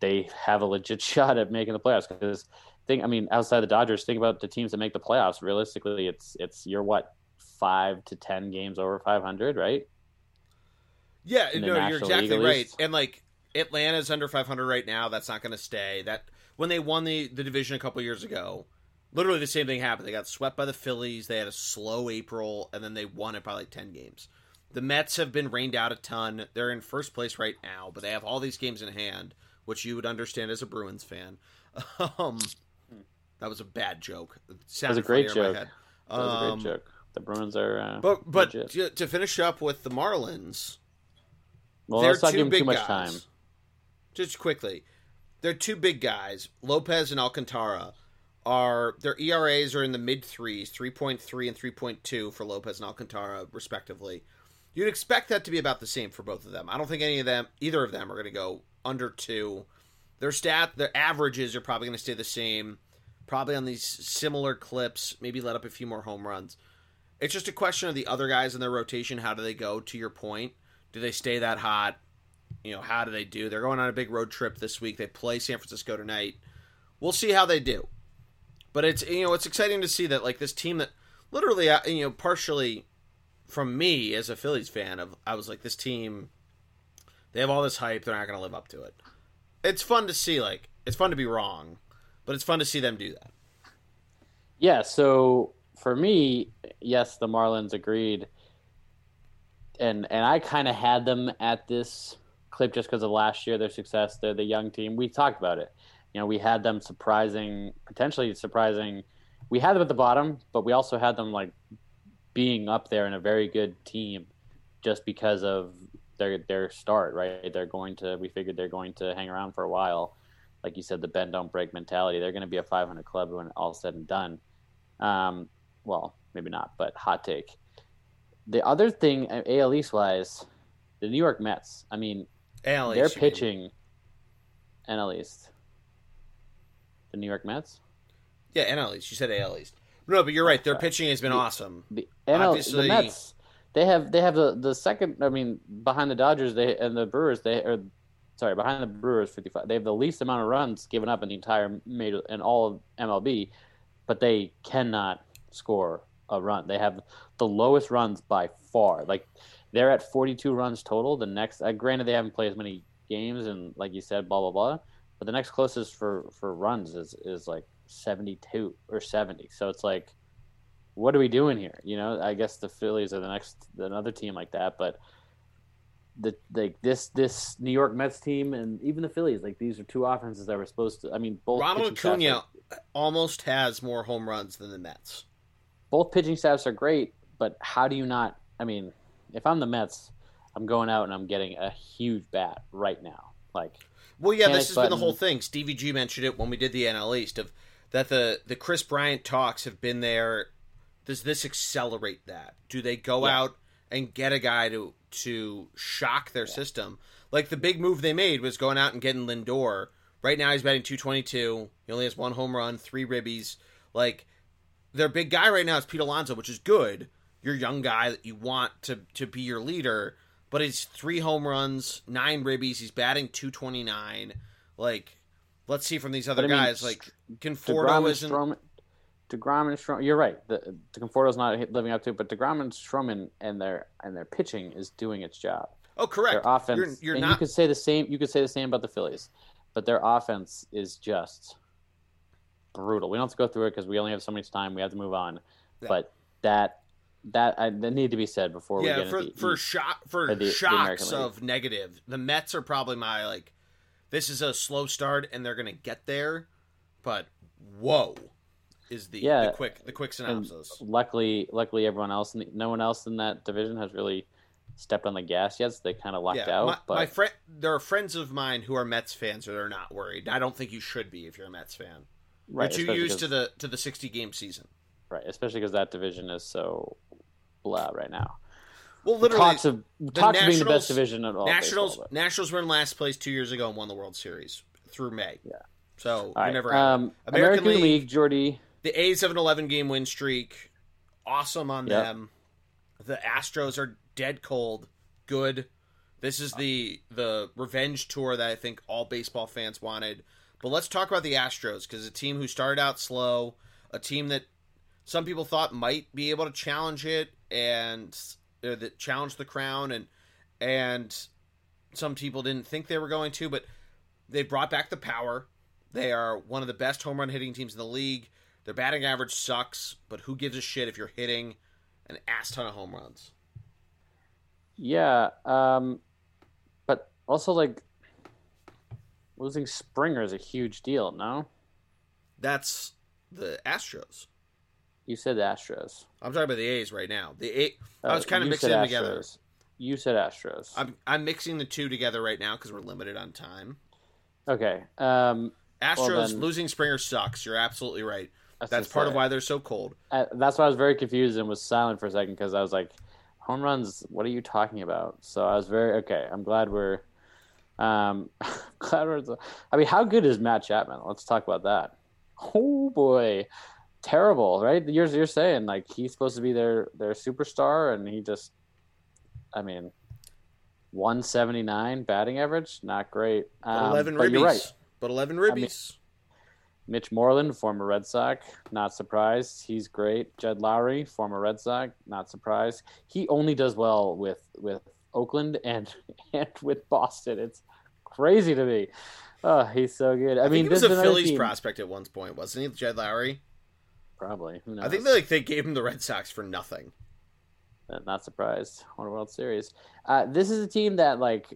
they have a legit shot at making the playoffs. Because think, I mean, outside the Dodgers, think about the teams that make the playoffs. Realistically, it's it's you're what five to ten games over five hundred, right? Yeah, no, National you're exactly right. And like Atlanta's under five hundred right now. That's not going to stay. That when they won the, the division a couple years ago. Literally the same thing happened. They got swept by the Phillies. They had a slow April, and then they won it by like ten games. The Mets have been rained out a ton. They're in first place right now, but they have all these games in hand, which you would understand as a Bruins fan. Um, that was a bad joke. It that was a great joke. That um, was a great joke. The Bruins are uh, But But legit. To finish up with the Marlins, well, they're let's not two give them too much guys. Time. Just quickly. They're two big guys, Lopez and Alcantara. Are their E R As are in the mid threes, three point three and three point two for Lopez and Alcantara, respectively. You'd expect that to be about the same for both of them. I don't think any of them, either of them, are going to go under two. Their stat, their averages are probably going to stay the same, probably on these similar clips, maybe let up a few more home runs. It's just a question of the other guys in their rotation. How do they go, to your point? Do they stay that hot? You know, how do they do? They're going on a big road trip this week. They play San Francisco tonight. We'll see how they do. But it's, you know, it's exciting to see that like this team that literally, you know, partially from me as a Phillies fan, of I was like, this team, they have all this hype. They're not going to live up to it. It's fun to see, like, it's fun to be wrong, but it's fun to see them do that. Yeah. So for me, yes, the Marlins agreed. And, and I kind of had them at this clip just because of last year, their success. They're the young team. We talked about it. You know, we had them surprising, potentially surprising. We had them at the bottom, but we also had them like being up there in a very good team just because of their their start, right? They're going to, we figured they're going to hang around for a while. Like you said, the bend, don't break mentality. They're going to be a five hundred club when all said and done. Um, well, maybe not, but hot take. The other thing, A L East-wise, the New York Mets, I mean, A L East, they're pitching N L East. The New York Mets? Yeah, N L East. You said A L East. No, but you're right. Their pitching has been the, awesome. The N L, obviously, the Mets, they have they have the, the second. I mean, behind the Dodgers they and the Brewers, they are sorry behind the Brewers fifty-five. They have the least amount of runs given up in the entire major in all of M L B, but they cannot score a run. They have the lowest runs by far. Like they're at forty-two runs total. The next, uh, granted, they haven't played as many games, and like you said, blah blah blah. But the next closest for, for runs is, is like seventy-two or seventy. So it's like, what are we doing here? You know, I guess the Phillies are the next another team like that. But the like this this New York Mets team and even the Phillies, like these are two offenses that were supposed to. I mean, both Ronald Acuna are, almost has more home runs than the Mets. Both pitching staffs are great, but how do you not? I mean, if I'm the Mets, I'm going out and I'm getting a huge bat right now, like. Well, yeah, Panic this has button. Been the whole thing. Stevie G mentioned it when we did the N L East, of that the, the Chris Bryant talks have been there. Does this accelerate that? Do they go yeah. out and get a guy to to shock their yeah. system? Like the big move they made was going out and getting Lindor. Right now he's batting two twenty-two. He only has one home run, three ribbies. Like their big guy right now is Pete Alonso, which is good. Your young guy that you want to, to be your leader. But he's three home runs, nine ribbies. He's batting two twenty-nine. Like, let's see from these other but, I mean, guys. Like, Conforto DeGrom isn't. Stroman, DeGrom and Stroman, you're right. The, Conforto's not living up to it, but DeGrom and Stroman and their and their pitching is doing its job. Oh, correct. Their offense. You're, you're and not... you could say the same. You could say the same about the Phillies, but their offense is just brutal. We don't have to go through it because we only have so much time. We have to move on. Yeah. But that that I, that need to be said before yeah, we get for, into the, for shock for the, shocks the of negative. The Mets are probably my like. This is a slow start, and they're going to get there, but whoa. Is the, yeah, the quick the quick synopsis? And luckily, luckily, everyone else, in the, no one else in that division has really stepped on the gas yet. So they kind of locked yeah, out. My, but my friend, there are friends of mine who are Mets fans, or they're not worried. I don't think you should be if you're a Mets fan. Right, but you used to the to the sixty game season. Right, especially because that division is so blah right now. Well, literally, talks of talks being the best division at all. Nationals baseball, Nationals were in last place two years ago and won the World Series through May. Yeah, so right. you never um, American, American League, League Geordie. The A's have an eleven-game win streak. Awesome on yep. them. The Astros are dead cold. Good. This is the the revenge tour that I think all baseball fans wanted. But let's talk about the Astros, because a team who started out slow, a team that some people thought might be able to challenge it and or that challenge the crown, and and some people didn't think they were going to, but they brought back the power. They are one of the best home run hitting teams in the league. Their batting average sucks, but who gives a shit if you're hitting an ass ton of home runs? Yeah, um, but also, like, losing Springer is a huge deal, no? That's the Astros. You said the Astros. I'm talking about the A's right now. The A- uh, I was kind of mixing them together. You said Astros. I'm, I'm mixing the two together right now because we're limited on time. Okay. Um, Astros, well then, losing Springer sucks. You're absolutely right. That's, that's part of why they're so cold. Uh, that's why I was very confused and was silent for a second because I was like, home runs, what are you talking about? So I was very, okay, I'm glad we're, um, glad we're, I mean, how good is Matt Chapman? Let's talk about that. Oh, boy. Terrible, right? You're, you're saying, like, he's supposed to be their, their superstar, and he just, I mean, one seventy-nine batting average, not great. Um, eleven but ribbies. You're right. But eleven ribbies. I mean, Mitch Moreland, former Red Sox, not surprised. He's great. Jed Lowry, former Red Sox, not surprised. He only does well with, with Oakland and and with Boston. It's crazy to me. Oh, he's so good. I, I mean, he was a Phillies team. prospect at one point, wasn't he, Jed Lowry? Probably. Who knows? I think they like they gave him the Red Sox for nothing. Not surprised. Won a World Series. Uh, this is a team that, like,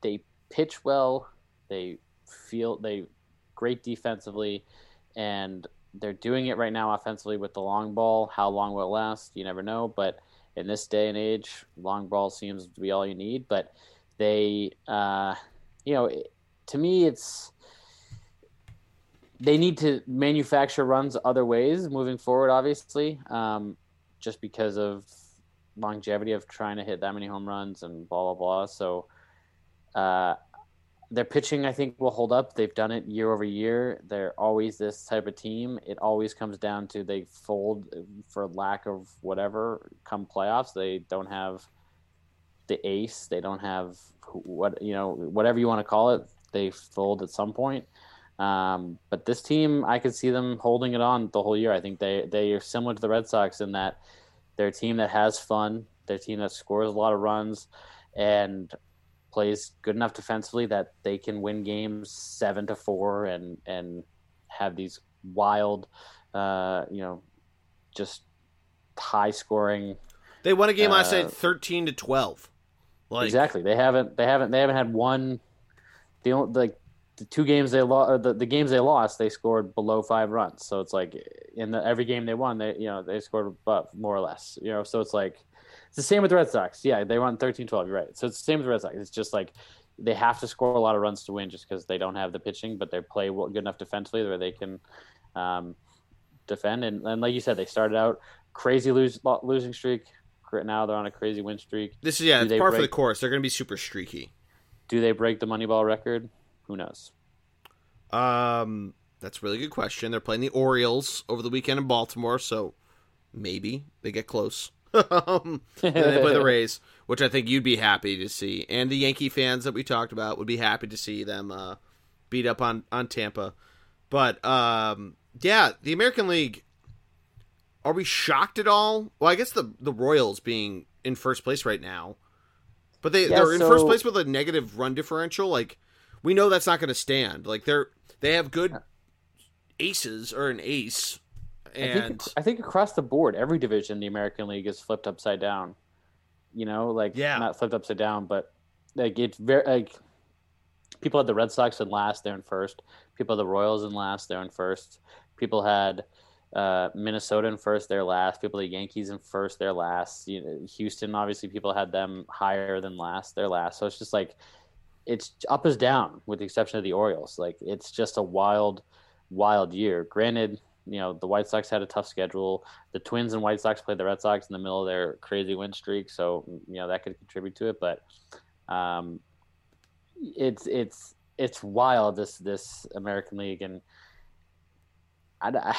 they pitch well. They feel they great defensively, and they're doing it right now offensively with the long ball. How long will it last? You never know. But in this day and age, long ball seems to be all you need. But they, uh, you know, it, to me, it's they need to manufacture runs other ways moving forward, obviously, um, just because of longevity of trying to hit that many home runs and blah, blah, blah. So, uh, their pitching, I think, will hold up. They've done it year over year. They're always this type of team. It always comes down to they fold for lack of whatever come playoffs. They don't have the ace. They don't have what you know, whatever you want to call it. They fold at some point. Um, but this team, I could see them holding it on the whole year. I think they they are similar to the Red Sox in that they're a team that has fun. They're a team that scores a lot of runs and plays good enough defensively that they can win games seven to four and and have these wild, uh, you know, just high scoring. They won a game uh, last night thirteen to twelve. Like, exactly. They haven't. They haven't. They haven't had one. The only like the two games they lost, or the, the games they lost, they scored below five runs. So it's like in the, every game they won, they you know they scored above more or less. You know, so it's like. It's the same with the Red Sox. Yeah, they run thirteen twelve. You're right. So it's the same with the Red Sox. It's just like they have to score a lot of runs to win just because they don't have the pitching, but they play well, good enough defensively where they can um, defend. And, and like you said, they started out crazy lose, losing streak. Now they're on a crazy win streak. This is, yeah, it's par for the course. They're going to be super streaky. Do they break the Moneyball record? Who knows? Um, that's a really good question. They're playing the Orioles over the weekend in Baltimore, so maybe they get close. um, then they play the Rays, which I think you'd be happy to see, and the Yankee fans that we talked about would be happy to see them uh, beat up on, on Tampa. But um, yeah, the American League, are we shocked at all? Well, I guess the, the Royals being in first place right now. But they, yeah, they're in so... first place with a negative run differential. Like, we know that's not going to stand. Like, they're they have good aces or an ace. And I think, I think across the board, every division in the American League is flipped upside down. You know, like, yeah. not flipped upside down, but like it's very like people had the Red Sox in last, they're in first. People had the Royals in last, they're in first. People had uh, Minnesota in first, they're last. People had the Yankees in first, they're last. You know, Houston, obviously, people had them higher than last, they're last. So it's just like it's up is down, with the exception of the Orioles. Like it's just a wild, wild year. Granted, you know, the White Sox had a tough schedule. The Twins and White Sox played the Red Sox in the middle of their crazy win streak, so, you know, that could contribute to it. But um, it's it's it's wild, this this American League. And I, I,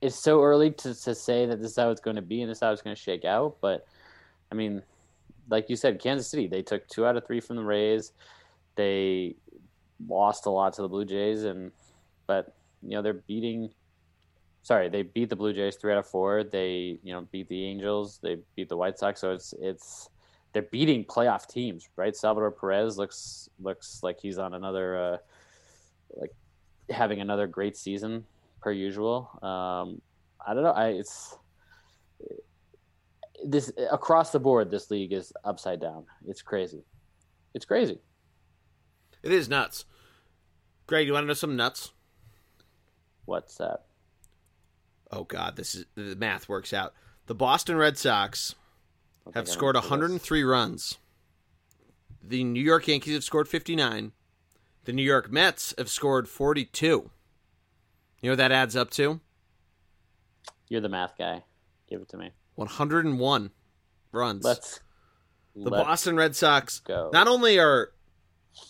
it's so early to, to say that this is how it's going to be and this is how it's going to shake out. But, I mean, like you said, Kansas City, they took two out of three from the Rays. They lost a lot to the Blue Jays. and But, you know, they're beating – Sorry, they beat the Blue Jays three out of four. They, you know, beat the Angels. They beat the White Sox. So it's it's they're beating playoff teams, right? Salvador Perez looks looks like he's on another uh, like having another great season per usual. Um, I don't know. I it's this across the board. This league is upside down. It's crazy. It's crazy. It is nuts. Greg, you want to know some nuts? What's that? Oh, God, this is the math works out. The Boston Red Sox have scored one hundred three runs. The New York Yankees have scored fifty-nine. The New York Mets have scored forty-two. You know what that adds up to? You're the math guy. Give it to me. one hundred one runs. Let's, the let's Boston Red Sox go. Not only are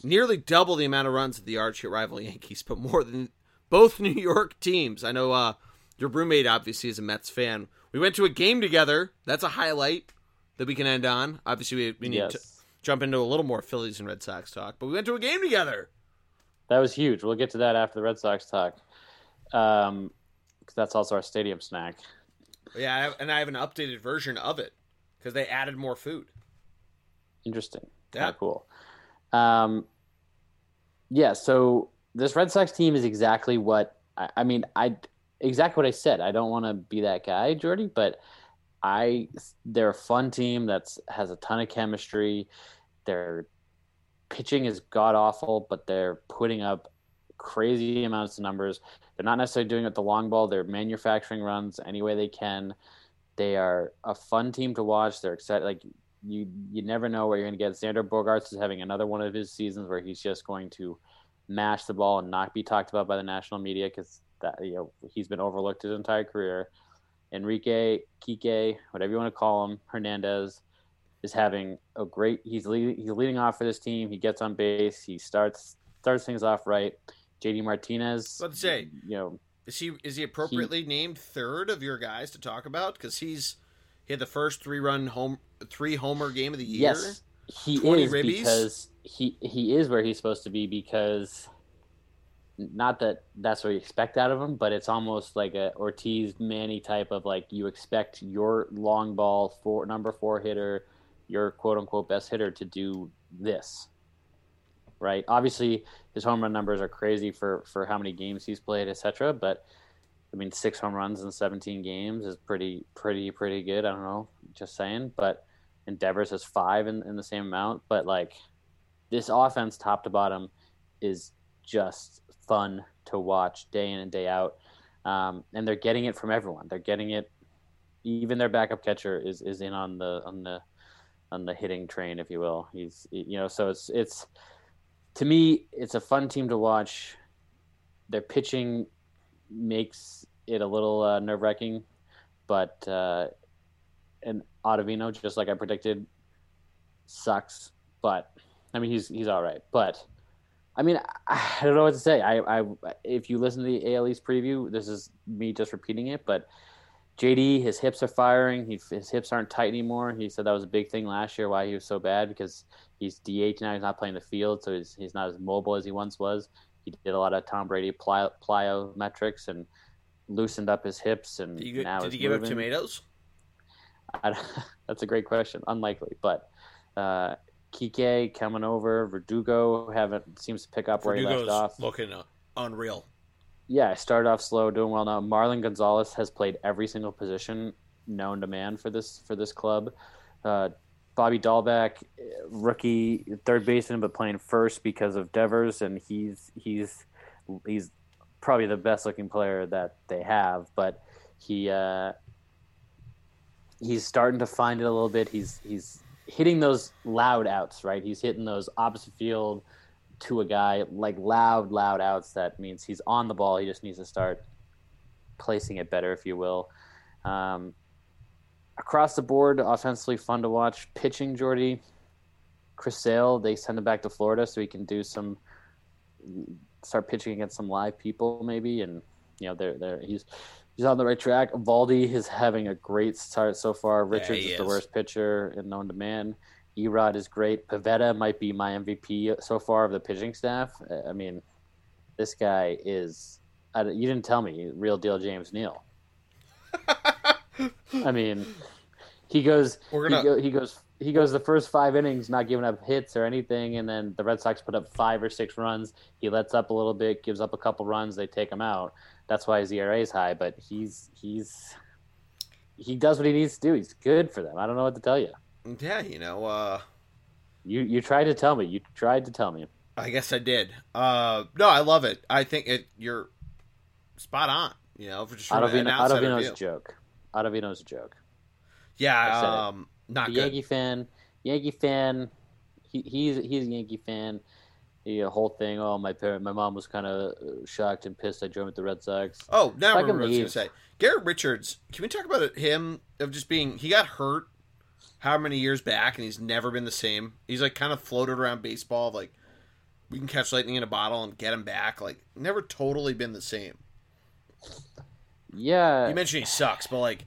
nearly double the amount of runs of the arch-rival Yankees, but more than both New York teams. I know... Uh, Your roommate, obviously, is a Mets fan. We went to a game together. That's a highlight that we can end on. Obviously, we, we need yes. to jump into a little more Phillies and Red Sox talk. But we went to a game together. That was huge. We'll get to that after the Red Sox talk. Um, 'cause that's also our stadium snack. Yeah, and I have an updated version of it because they added more food. Interesting. Yeah. Kinda cool. Um, yeah, so this Red Sox team is exactly what I, – I mean, I – exactly what I said. I don't want to be that guy, Jordy, but I they're a fun team that's has a ton of chemistry. Their pitching is god-awful, but they're putting up crazy amounts of numbers. They're not necessarily doing it with the long ball. They're manufacturing runs any way they can. They are a fun team to watch. They're excited. Like you, you never know what you're going to get. Xander Bogaerts is having another one of his seasons where he's just going to mash the ball and not be talked about by the national media because that, you know, he's been overlooked his entire career. Enrique, Kiké, whatever you want to call him, Hernandez is having a great. He's leading. He's leading off for this team. He gets on base. He starts starts things off right. J D. Martinez. Let's say, you know, is he is he appropriately he, named third of your guys to talk about because he's he had the first three run home three homer game of the year. Yes, he is ribbies. because he he is where he's supposed to be because. Not that that's what you expect out of him, but it's almost like a Ortiz Manny type of like you expect your long ball for number four hitter, your quote unquote best hitter to do this, right? Obviously, his home run numbers are crazy for, for how many games he's played, et cetera. But I mean, six home runs in seventeen games is pretty, pretty, pretty good. I don't know, just saying. But Devers has five in, in the same amount. But like this offense, top to bottom, is just fun to watch day in and day out. Um, and they're getting it from everyone. They're getting it. Even their backup catcher is, is in on the, on the, on the hitting train, if you will. He's, you know, so it's, it's, to me, it's a fun team to watch. Their pitching makes it a little uh, nerve wracking, but, uh, and Ottavino, just like I predicted, sucks, but I mean, he's, he's all right, but I mean, I don't know what to say. I, I, if you listen to the A L East preview, this is me just repeating it, but J D, his hips are firing. He, his hips aren't tight anymore. He said that was a big thing last year, why he was so bad, because he's D H now. He's not playing the field, so he's, he's not as mobile as he once was. He did a lot of Tom Brady plyo, plyometrics and loosened up his hips, and did you, now did he give moving. Up tomatoes? I, that's a great question. Unlikely, but uh, Kiké coming over, Verdugo haven't seems to pick up Verdugo's where he left off. Looking uh, unreal. Yeah, started off slow, doing well now. Marlon Gonzalez has played every single position known to man for this for this club. Uh, Bobby Dahlback, rookie third baseman, but playing first because of Devers, and he's he's he's probably the best looking player that they have. But he uh, he's starting to find it a little bit. He's he's hitting those loud outs, right? He's hitting those opposite field to a guy, like loud, loud outs. That means he's on the ball. He just needs to start placing it better, if you will. Um, across the board, offensively fun to watch. Pitching, Geordie, Chris Sale, they send him back to Florida so he can do some, start pitching against some live people maybe. And, you know, they're, they're, he's he's on the right track. Valdi is having a great start so far. Richards yeah, is the worst pitcher in known to man. Erod is great. Pivetta might be my M V P so far of the pitching staff. I mean, this guy is – you didn't tell me, real deal James Neal. I mean, he goes We're gonna... he, go, he goes he goes the first five innings not giving up hits or anything, and then the Red Sox put up five or six runs. He lets up a little bit, gives up a couple runs, they take him out. That's why his E R A is high, but he's he's he does what he needs to do. He's good for them. I don't know what to tell you. Yeah, you know, uh, you you tried to tell me. You tried to tell me. I guess I did. Uh, no, I love it. I think it. You're spot on. You know, for just Ottavino's a joke. Ottavino's a joke. Yeah, um, not the good. Yankee fan. Yankee fan. He he's he's a Yankee fan. The whole thing. Oh, my parent, my mom was kind of shocked and pissed I joined with the Red Sox. Oh, now I remember what I was going to say. Garrett Richards. Can we talk about him of just being? He got hurt. How many years back, and he's never been the same. He's, like, kind of floated around baseball, like, we can catch lightning in a bottle and get him back. Like, never totally been the same. Yeah. You mentioned he sucks, but, like,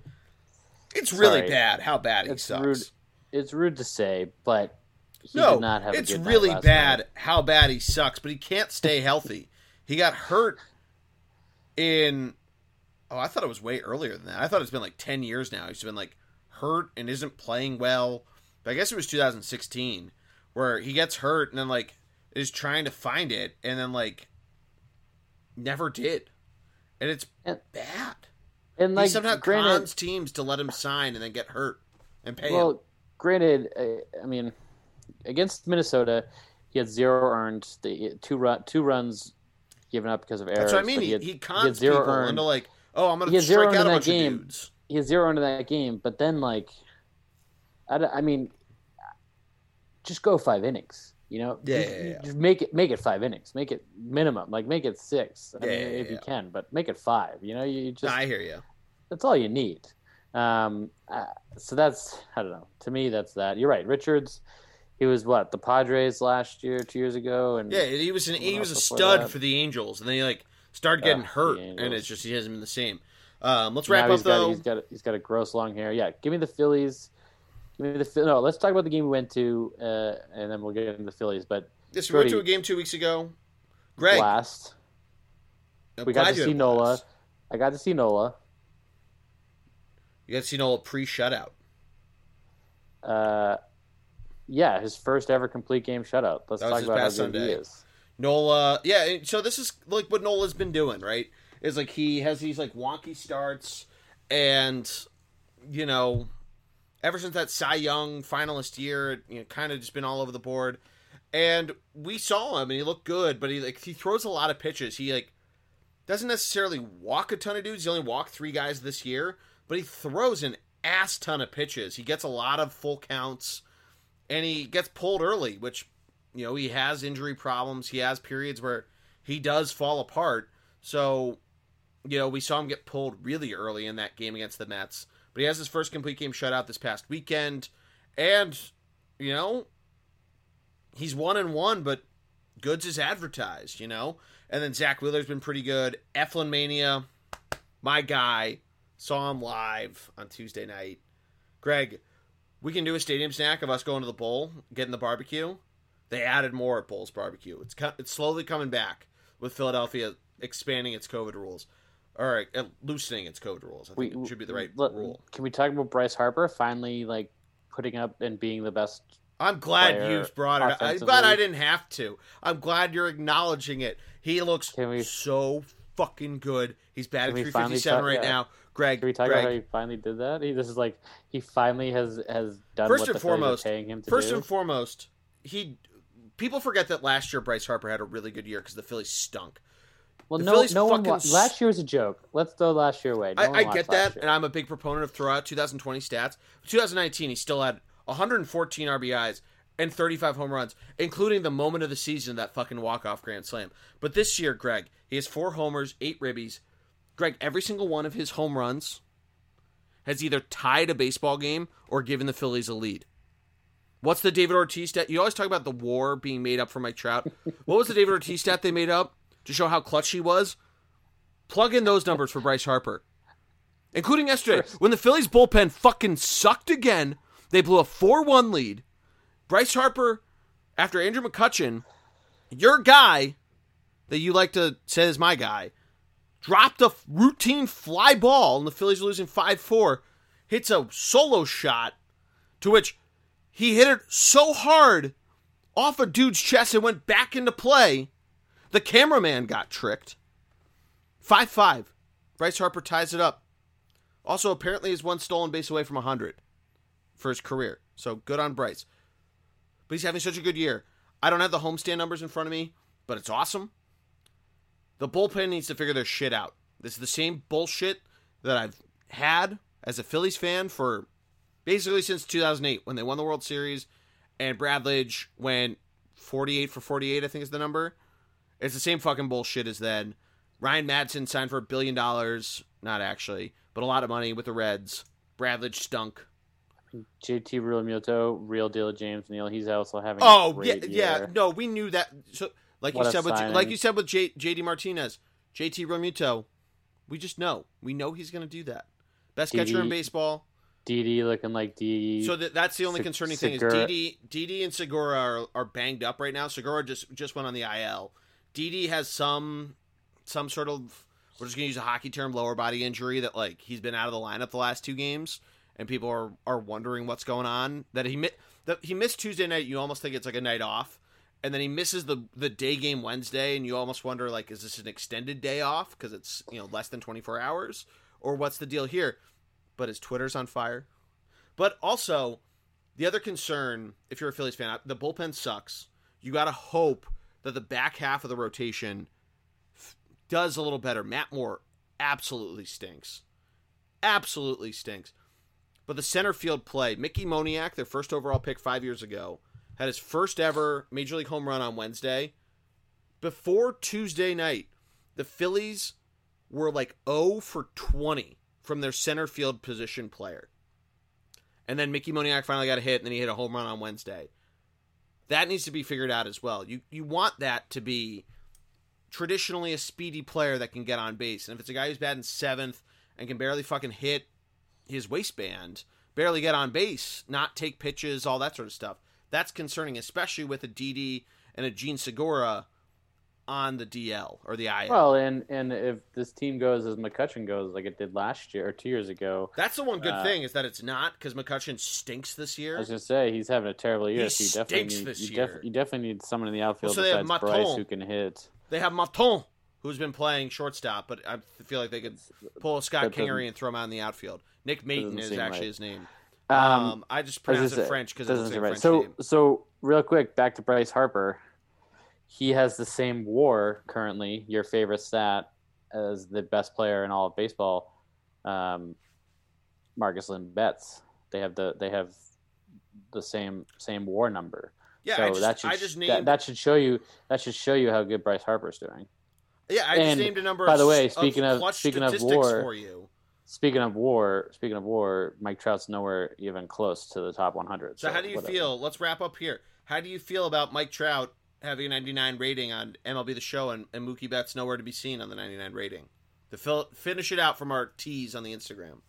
it's Sorry. really bad how bad it's he sucks. Rude. It's rude to say, but he no, did not have a good No, it's really bad night. How bad he sucks, but he can't stay healthy. He got hurt in, oh, I thought it was way earlier than that. I thought it's been, like, ten years now. He's been, like, hurt and isn't playing well. But I guess it was two thousand sixteen where he gets hurt and then like is trying to find it and then like never did. And it's and, bad. And like he somehow granted, cons teams to let him sign and then get hurt and pay well, him. Well, granted, I, I mean, against Minnesota, he had zero earned, the two run, two runs given up because of errors. That's what I mean. He, he, had, he cons he people earned. Into like, oh, I'm going to strike out a bunch game. of dudes. He has zero into that game, but then, like, I, I mean, just go five innings, you know? Yeah, just, yeah, yeah. just make it make it five innings. Make it minimum. Like, make it six I yeah, mean, yeah, if yeah. you can, but make it five. You know, you just – I hear you. That's all you need. Um, uh, so that's – I don't know. To me, that's that. You're right. Richards, he was, what, the Padres last year, two years ago? And yeah, he was, an, he was a stud that. for the Angels, and then he, like, started getting uh, hurt, and it's just he hasn't been the same. Um, let's wrap now up, he's though. Got, he's, got, he's got a gross long hair. Yeah, give me the Phillies. Give me the No, let's talk about the game we went to, uh, and then we'll get into the Phillies. But yes, we Brody, went to a game two weeks ago. Greg. Blast. I'm we got to see Nola. Blast. I got to see Nola. You got to see Nola pre-shutout. Uh, yeah, his first ever complete game shutout. Let's that talk about how good Sunday. he is. Nola, yeah, so this is like what Nola's been doing, right? Is like he has these like wonky starts, and you know, ever since that Cy Young finalist year, you know, kind of just been all over the board. And we saw him, and he looked good, but he like he throws a lot of pitches. He like doesn't necessarily walk a ton of dudes. He only walked three guys this year, but he throws an ass ton of pitches. He gets a lot of full counts, and he gets pulled early, which you know he has injury problems. He has periods where he does fall apart. So. You know, we saw him get pulled really early in that game against the Mets. But he has his first complete game shutout this past weekend. And, you know, he's one and one, but goods is advertised, you know? And then Zach Wheeler's been pretty good. Eflin Mania, my guy, saw him live on Tuesday night. Greg, we can do a stadium snack of us going to the bowl, getting the barbecue. They added more at Bulls Barbecue. It's, it's slowly coming back with Philadelphia expanding its COVID rules. All right, loosening its code rules. I think we, it should be the right let, rule. Can we talk about Bryce Harper finally like putting up and being the best? I'm glad you brought it up. I'm glad I didn't have to. I'm glad you're acknowledging it. He looks we, so fucking good. He's batting three fifty-seven talk, right yeah. now. Greg, can we talk Greg, about how he finally did that? He, this is like he finally has has done first what and the foremost, paying him to first do. First and foremost, he people forget that last year Bryce Harper had a really good year because the Phillies stunk. Well, the no, Phillies no fucking... one. Wa- last year was a joke. Let's throw last year away. No I, I get that, and I'm a big proponent of throw out twenty twenty stats. twenty nineteen, he still had one hundred fourteen R B Is and thirty-five home runs, including the moment of the season, that fucking walk-off grand slam. But this year, Greg, he has four homers, eight ribbies. Greg, every single one of his home runs has either tied a baseball game or given the Phillies a lead. What's the David Ortiz stat? You always talk about the war being made up for Mike Trout. What was the David Ortiz stat they made up to show how clutch he was? Plug in those numbers for Bryce Harper. Including yesterday, when the Phillies bullpen fucking sucked again, they blew a four one lead. Bryce Harper, after Andrew McCutcheon, your guy, that you like to say is my guy, dropped a routine fly ball, and the Phillies are losing five four, hits a solo shot, to which he hit it so hard off a dude's chest it went back into play. The cameraman got tricked. five five. Bryce Harper ties it up. Also, apparently, is one stolen base away from one hundred for his career. So, good on Bryce. But he's having such a good year. I don't have the homestand numbers in front of me, but it's awesome. The bullpen needs to figure their shit out. This is the same bullshit that I've had as a Phillies fan for basically since two thousand eight when they won the World Series and Bradlidge went forty-eight for forty-eight, I think is the number. It's the same fucking bullshit as then. Ryan Madsen signed for a billion dollars. Not actually, but a lot of money with the Reds. Bradlidge stunk. J T. Realmuto, real deal James Neal. He's also having oh, a great yeah, year. yeah. No, we knew that. So, like, you said with, like you said with J, J.D. Martinez, J T. Realmuto, we just know. We know he's going to do that. Best Didi, catcher in baseball. Didi looking like Didi. So that, that's the only Se- concerning Segura. thing is Didi, Didi and Segura are, are banged up right now. Segura just, just went on the I L. Didi has some some sort of, we're just going to use a hockey term, lower body injury that, like, he's been out of the lineup the last two games, and people are, are wondering what's going on. That he, that he missed Tuesday night, you almost think it's like a night off, and then he misses the, the day game Wednesday, and you almost wonder, like, is this an extended day off because it's, you know, less than twenty-four hours? Or what's the deal here? But his Twitter's on fire. But also, the other concern, if you're a Phillies fan, the bullpen sucks. You got to hope that the back half of the rotation f- does a little better. Matt Moore absolutely stinks. Absolutely stinks. But the center field play, Mickey Moniak, their first overall pick five years ago, had his first ever Major League home run on Wednesday. Before Tuesday night, the Phillies were like oh for twenty from their center field position player. And then Mickey Moniak finally got a hit, and then he hit a home run on Wednesday. That needs to be figured out as well. You you want that to be traditionally a speedy player that can get on base. And if it's a guy who's batting seventh and can barely fucking hit his waistband, barely get on base, not take pitches, all that sort of stuff, that's concerning, especially with a Didi and a Jean Segura on the D L or the I L. Well, and, and if this team goes as McCutcheon goes, like it did last year or two years ago. That's the one good uh, thing is that it's not, because McCutcheon stinks this year. I was going to say, he's having a terrible year. He so you stinks definitely need, this you year. Def, you definitely need someone in the outfield well, so besides Bryce who can hit. They have Maton, who's been playing shortstop, but I feel like they could pull Scott Kingery and throw him out in the outfield. Nick Maton is actually right. his name. Um, um, I just pronounced it French because it doesn't say French so, name. So, real quick, back to Bryce Harper. He has the same war currently, your favorite stat, as the best player in all of baseball, um, Marcus Lynn Betts. They have the they have the same same war number. Yeah, so I just, that should I just named, that, that should show you that should show you how good Bryce Harper's doing. Yeah, I and just named a number. By of, the way, speaking of, of speaking of war, for you. Speaking of war, speaking of war, Mike Trout's nowhere even close to the top one hundred. So, so how do you whatever. feel? Let's wrap up here. How do you feel about Mike Trout having a ninety-nine rating on M L B The Show and, and Mookie Betts nowhere to be seen on the ninety-nine rating? To fill, finish it out from our tease on the Instagram.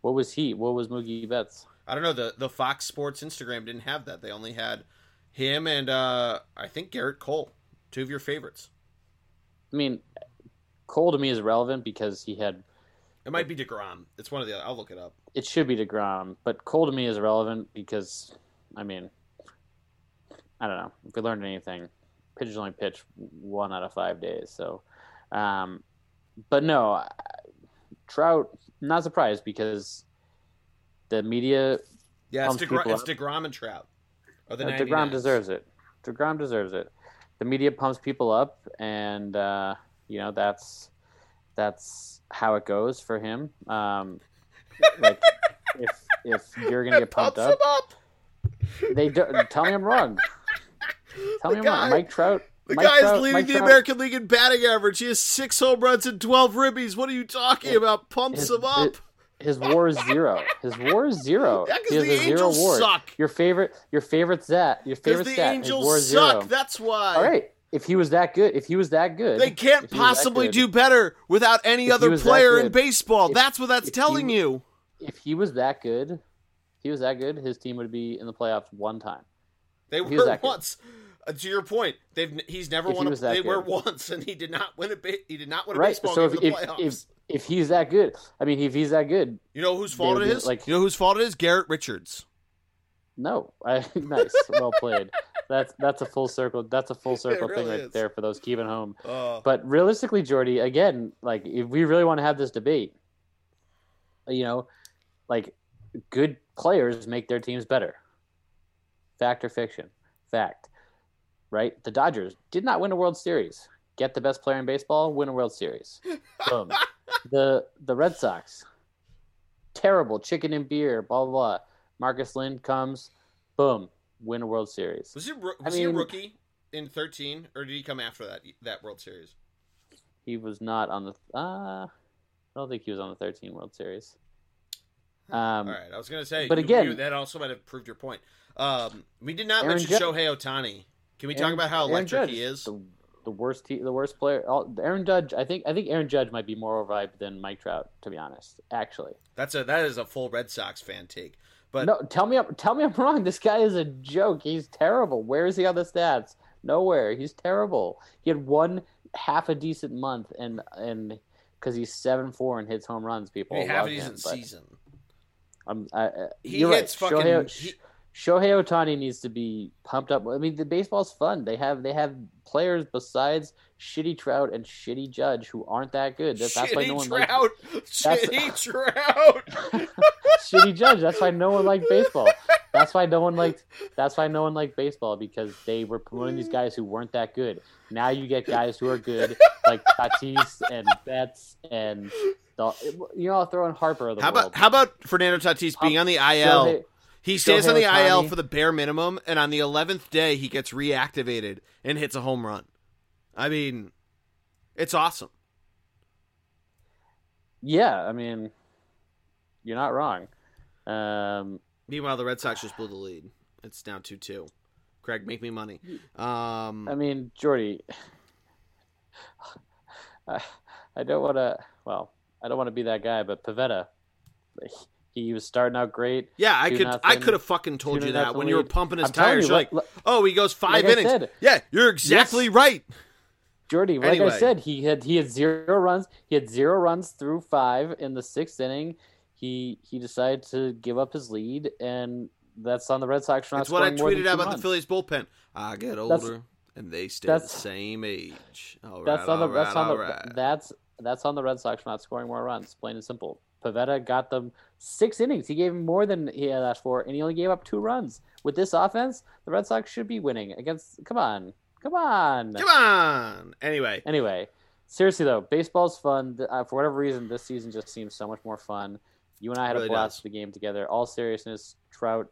What was he? What was Mookie Betts? I don't know. The the Fox Sports Instagram didn't have that. They only had him and uh, I think Garrett Cole, two of your favorites. I mean, Cole to me is relevant because he had. It might be DeGrom. It's one of the other. I'll look it up. It should be DeGrom, but Cole to me is relevant because, I mean, I don't know. If we learned anything, pitchers only pitch one out of five days. So, um, but no, I, Trout, not surprised because the media. Yeah, it's, DeGrom, it's DeGrom and Trout. Or the uh, DeGrom deserves it. DeGrom deserves it. The media pumps people up, and uh, you know that's that's how it goes for him. Um, like if if you're gonna get pumped up, up, they do, tell me I'm wrong. Tell the me guy, I'm wrong. Mike Trout. The Mike guy Trout, is leading Mike the Trout. American League in batting average. He has six home runs and twelve ribbies. What are you talking it, about? Pumps his, him up. It, His WAR is zero. His WAR is zero. Yeah, because the a Angels zero suck. Your favorite, your favorite stat. Your favorite stat. Because the Angels war is zero. Suck. That's why. All right. If he was that good, if he was that good, they can't possibly do better without any other player in baseball. If, that's what that's telling he, you. If he was that good, if he was that good. His team would be in the playoffs one time. They if were once. Uh, to your point, they've he's never if won. He a, they good. were once, and he did not win a. He did not win a right. baseball so game in the playoffs. If, If he's that good, I mean, if he's that good, you know whose fault it is. Like, you know whose fault it is, Garrett Richards. No, I, nice, well played. That's that's a full circle. That's a full circle really thing right is. there for those keeping home. Uh, but realistically, Geordie, again, like if we really want to have this debate, you know, like good players make their teams better. Fact or fiction? Fact, right? The Dodgers did not win a World Series. Get the best player in baseball, win a World Series. Boom. The the Red Sox, terrible chicken and beer, blah blah blah. Marcus Lynn comes, boom, win a World Series. Was he was I mean, he a rookie in thirteen, or did he come after that that World Series? He was not on the. Uh, I don't think he was on the thirteen World Series. Um, All right, I was gonna say, but you, again, you, that also might have proved your point. Um, we did not Aaron mention Judge. Shohei Ohtani. Can we Aaron, talk about how electric he is? The, The worst, te- the worst player. All, Aaron Judge. I think. I think Aaron Judge might be more overhyped than Mike Trout. To be honest, actually, that's a that is a full Red Sox fan take. But no, tell me, tell me I'm wrong. This guy is a joke. He's terrible. Where is he on the stats? Nowhere. He's terrible. He had one half a decent month, and and because he's seven four and hits home runs, people I mean, half a decent him, season. I'm, I, uh, he you're hits right. fucking. Shohei, he... Shohei Ohtani needs to be pumped up. I mean, the baseball's fun. They have they have players besides shitty Trout and shitty Judge who aren't that good. That's, that's why no one Trout, likes, shitty Trout, shitty Judge. That's why no one liked baseball. That's why no one liked. That's why no one liked baseball because they were promoting these guys who weren't that good. Now you get guys who are good like Tatis and Betts and the, you know I'll throw in Harper. Of the how world. about how about Fernando Tatis um, being on the I L? So they, He stays on the I L for the bare minimum, and on the eleventh day, he gets reactivated and hits a home run. I mean, it's awesome. Yeah, I mean, you're not wrong. Um, Meanwhile, the Red Sox just blew the lead. It's now two two. Greg, make me money. Um, I mean, Geordie, I, I don't want to, well, I don't want to be that guy, but Pavetta, like, he was starting out great. Yeah, I could nothing, I could have fucking told you that when lead. you were pumping his I'm tires. You, like, like, oh, he goes five like innings. Said, yeah, you're exactly yes. right. Geordie, like anyway. I said, he had he had zero runs. He had zero runs through five in the sixth inning. He he decided to give up his lead, and that's on the Red Sox for not scoring more than two runs. That's what I tweeted out about runs. the Phillies bullpen. I get older, that's, and they stay the same age. All right, that's on the, all right, that's on the, all right. That's, that's on the Red Sox for not scoring more runs, plain and simple. Pavetta got them six innings. He gave him more than he had asked for, and he only gave up two runs. With this offense, the Red Sox should be winning against. Come on, come on, come on. Anyway, anyway, seriously though, baseball's fun. Uh, for whatever reason, this season just seems so much more fun. You and I had really a blast of the game together. All seriousness, Trout,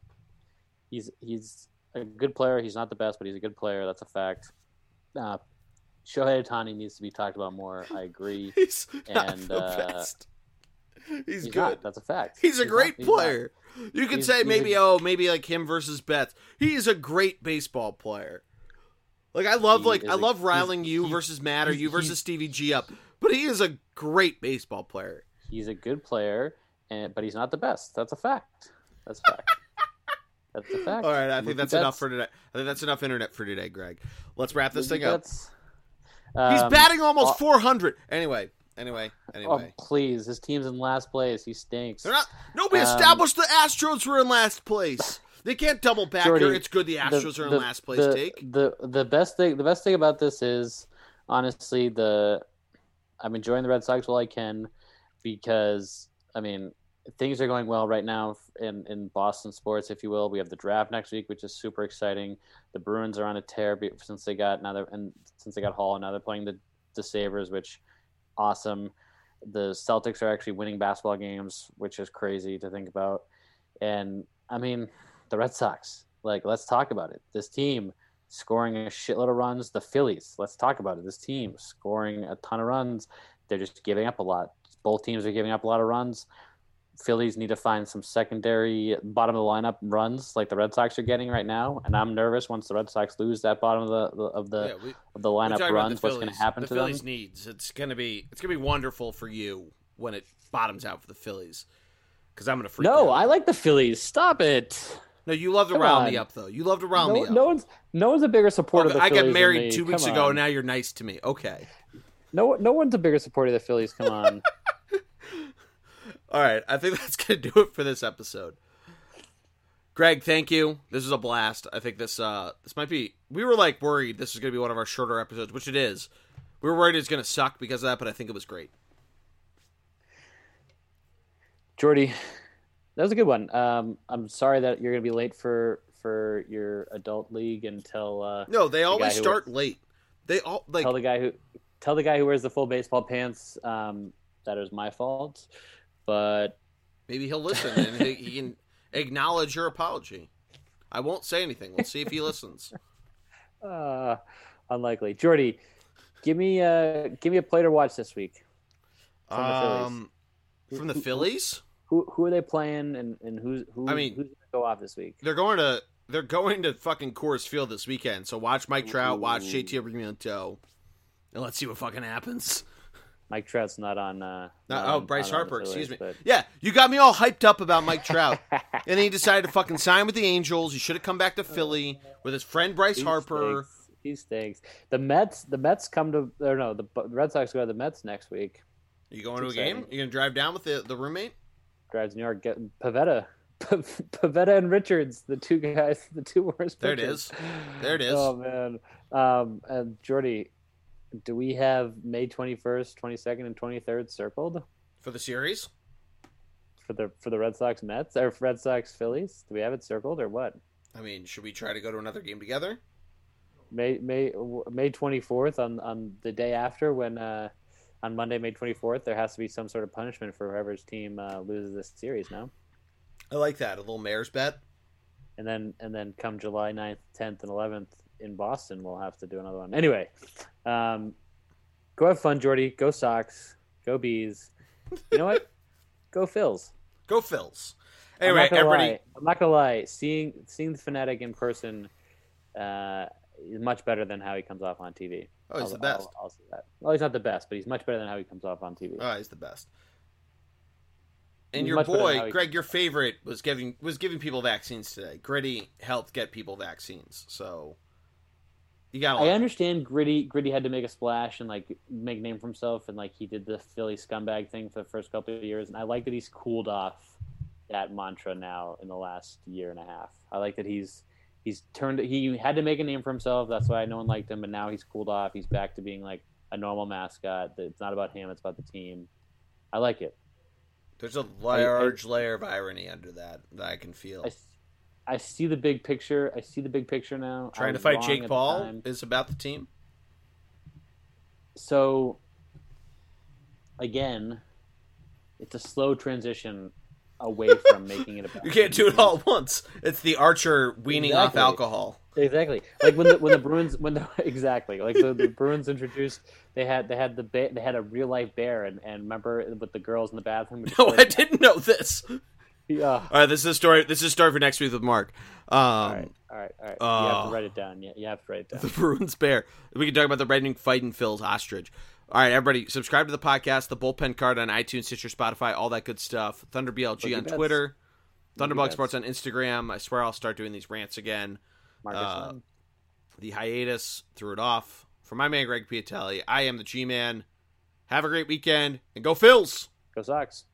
he's he's a good player. He's not the best, but he's a good player. That's a fact. Uh, Shohei Ohtani needs to be talked about more. I agree. he's not and, the uh, best. He's, he's good. Not. That's a fact. He's a he's great not, player. Not. You could he's, say maybe, a, oh, maybe like him versus Betts. He is a great baseball player. Like I love, like I love a, riling you versus Matt or you versus Stevie G up. But he is a great baseball player. He's a good player, and but he's not the best. That's a fact. That's a fact. that's a fact. All right, I think Mookie that's Betts. enough for today. I think that's enough internet for today, Greg. Let's wrap this Mookie thing Betts. up. Um, He's batting almost uh, four hundred. Anyway, anyway, anyway. Oh, please. His team's in last place. He stinks. They're not. No, we um, established the Astros were in last place. They can't double back Geordie, here. It's good the Astros the, are in the, last place, the, Take. The, the best thing the best thing about this is, honestly, the I'm enjoying the Red Sox while I can because, I mean, things are going well right now in, in Boston sports, if you will. We have the draft next week, which is super exciting. The Bruins are on a tear since they got another and since they got Hall, and now they're playing the, the Sabres, which awesome. The Celtics are actually winning basketball games, which is crazy to think about. And, I mean, the Red Sox, like, let's talk about it. This team scoring a shitload of runs. The Phillies, let's talk about it. This team scoring a ton of runs. They're just giving up a lot. Both teams are giving up a lot of runs. Phillies need to find some secondary bottom of the lineup runs like the Red Sox are getting right now, and I'm nervous once the Red Sox lose that bottom of the of the yeah, we, of the lineup runs. The what's going to happen the to Phillies them? Needs it's going to be it's going to be wonderful for you when it bottoms out for the Phillies because I'm going to freak. No, out. I like the Phillies. Stop it. No, you love to round me up though. You love to round no, me up. No one's no one's a bigger supporter. Okay, of the I Phillies got married than me. two weeks Come ago. On. And now you're nice to me. Okay. No, no one's a bigger supporter of the Phillies. Come on. All right, I think that's going to do it for this episode. Greg, thank you. This was a blast. I think this uh, this might be – we were, like, worried this was going to be one of our shorter episodes, which it is. We were worried it was going to suck because of that, but I think it was great. Geordie, that was a good one. Um, I'm sorry that you're going to be late for, for your adult league until uh, – No, they always the start who, late. They all like tell the guy who Tell the guy who wears the full baseball pants um, that is my fault. But maybe he'll listen and he, he can acknowledge your apology. I won't say anything. We'll see if he listens. Uh, unlikely. Geordie, give me a give me a play to watch this week. From um, the Phillies. From the Phillies? Who who are they playing and and who's who? I mean, who's gonna go off this week? They're going to they're going to fucking Coors Field this weekend. So watch Mike Trout, Ooh. watch J T. Realmuto, and let's see what fucking happens. Mike Trout's not on. Uh, not, oh, on, Bryce on Harper, excuse me. But... Yeah, you got me all hyped up about Mike Trout. And then he decided to fucking sign with the Angels. He should have come back to Philly with his friend Bryce he Harper. Stinks. He stinks. The Mets the Mets come to – or no, the Red Sox go to the Mets next week. Are you going That's to a exciting. game? You going to drive down with the, the roommate? Drives New York. Get, Pavetta. P- Pavetta and Richards, the two guys, the two worst there pitchers. There it is. There it is. Oh, man. Um, and Jordy – do we have May twenty-first, twenty-second, and twenty-third circled for the series for the for the Red Sox Mets or Red Sox Phillies? Do we have it circled or what? I mean, should we try to go to another game together? May May May twenty-fourth on, on the day after when uh, on Monday May twenty-fourth there has to be some sort of punishment for whoever's team uh, loses this series. No, I like that a little mayor's bet. And then and then come July ninth, tenth, and eleventh. In Boston, we'll have to do another one. Anyway, um, go have fun, Jordy. Go Sox. Go Bees. You know what? Go Phils. Go Phils. Anyway, I'm everybody. Lie. I'm not gonna lie. Seeing seeing the Fanatic in person uh, is much better than how he comes off on T V. Oh, he's I'll, the best. I'll, I'll say that. Well, he's not the best, but he's much better than how he comes off on T V. Oh, he's the best. And your boy, Greg, your favorite was giving was giving people vaccines today. Gritty helped get people vaccines, so. I understand Gritty Gritty had to make a splash and like make a name for himself, and like he did the Philly scumbag thing for the first couple of years, and I like that he's cooled off that mantra now in the last year and a half. I like that he's he's turned he had to make a name for himself, that's why no one liked him, but now he's cooled off, he's back to being like a normal mascot. It's not about him, it's about the team. I like it. There's a large I, I, layer of irony under that that I can feel. I, I see the big picture. I see the big picture now. Trying to fight Jake Paul is about the team. So, again, it's a slow transition away from making it about. You can't do it all at once. It's the Archer weaning exactly. off alcohol. Exactly. Like when the when the Bruins when the exactly like the, the Bruins introduced they had they had the ba- they had a real life bear and, and remember with the girls in the bathroom. No, played. I didn't know this. Yeah. All right. This is a story. This is a story for next week with Mark. Um, all right. All right. All right. You uh, have to write it down. Yeah. You have to write it down. The Bruins bear. We can talk about the Redding fighting Phil's ostrich. All right, everybody. Subscribe to the podcast, the Bullpen Cart on iTunes, Stitcher, Spotify, all that good stuff. ThunderBLG on Twitter. ThunderBlog Sports on Instagram. I swear I'll start doing these rants again. Uh, the hiatus threw it off. For my man, Greg Piatelli, I am the G-Man. Have a great weekend, and go Phils! Go Sox!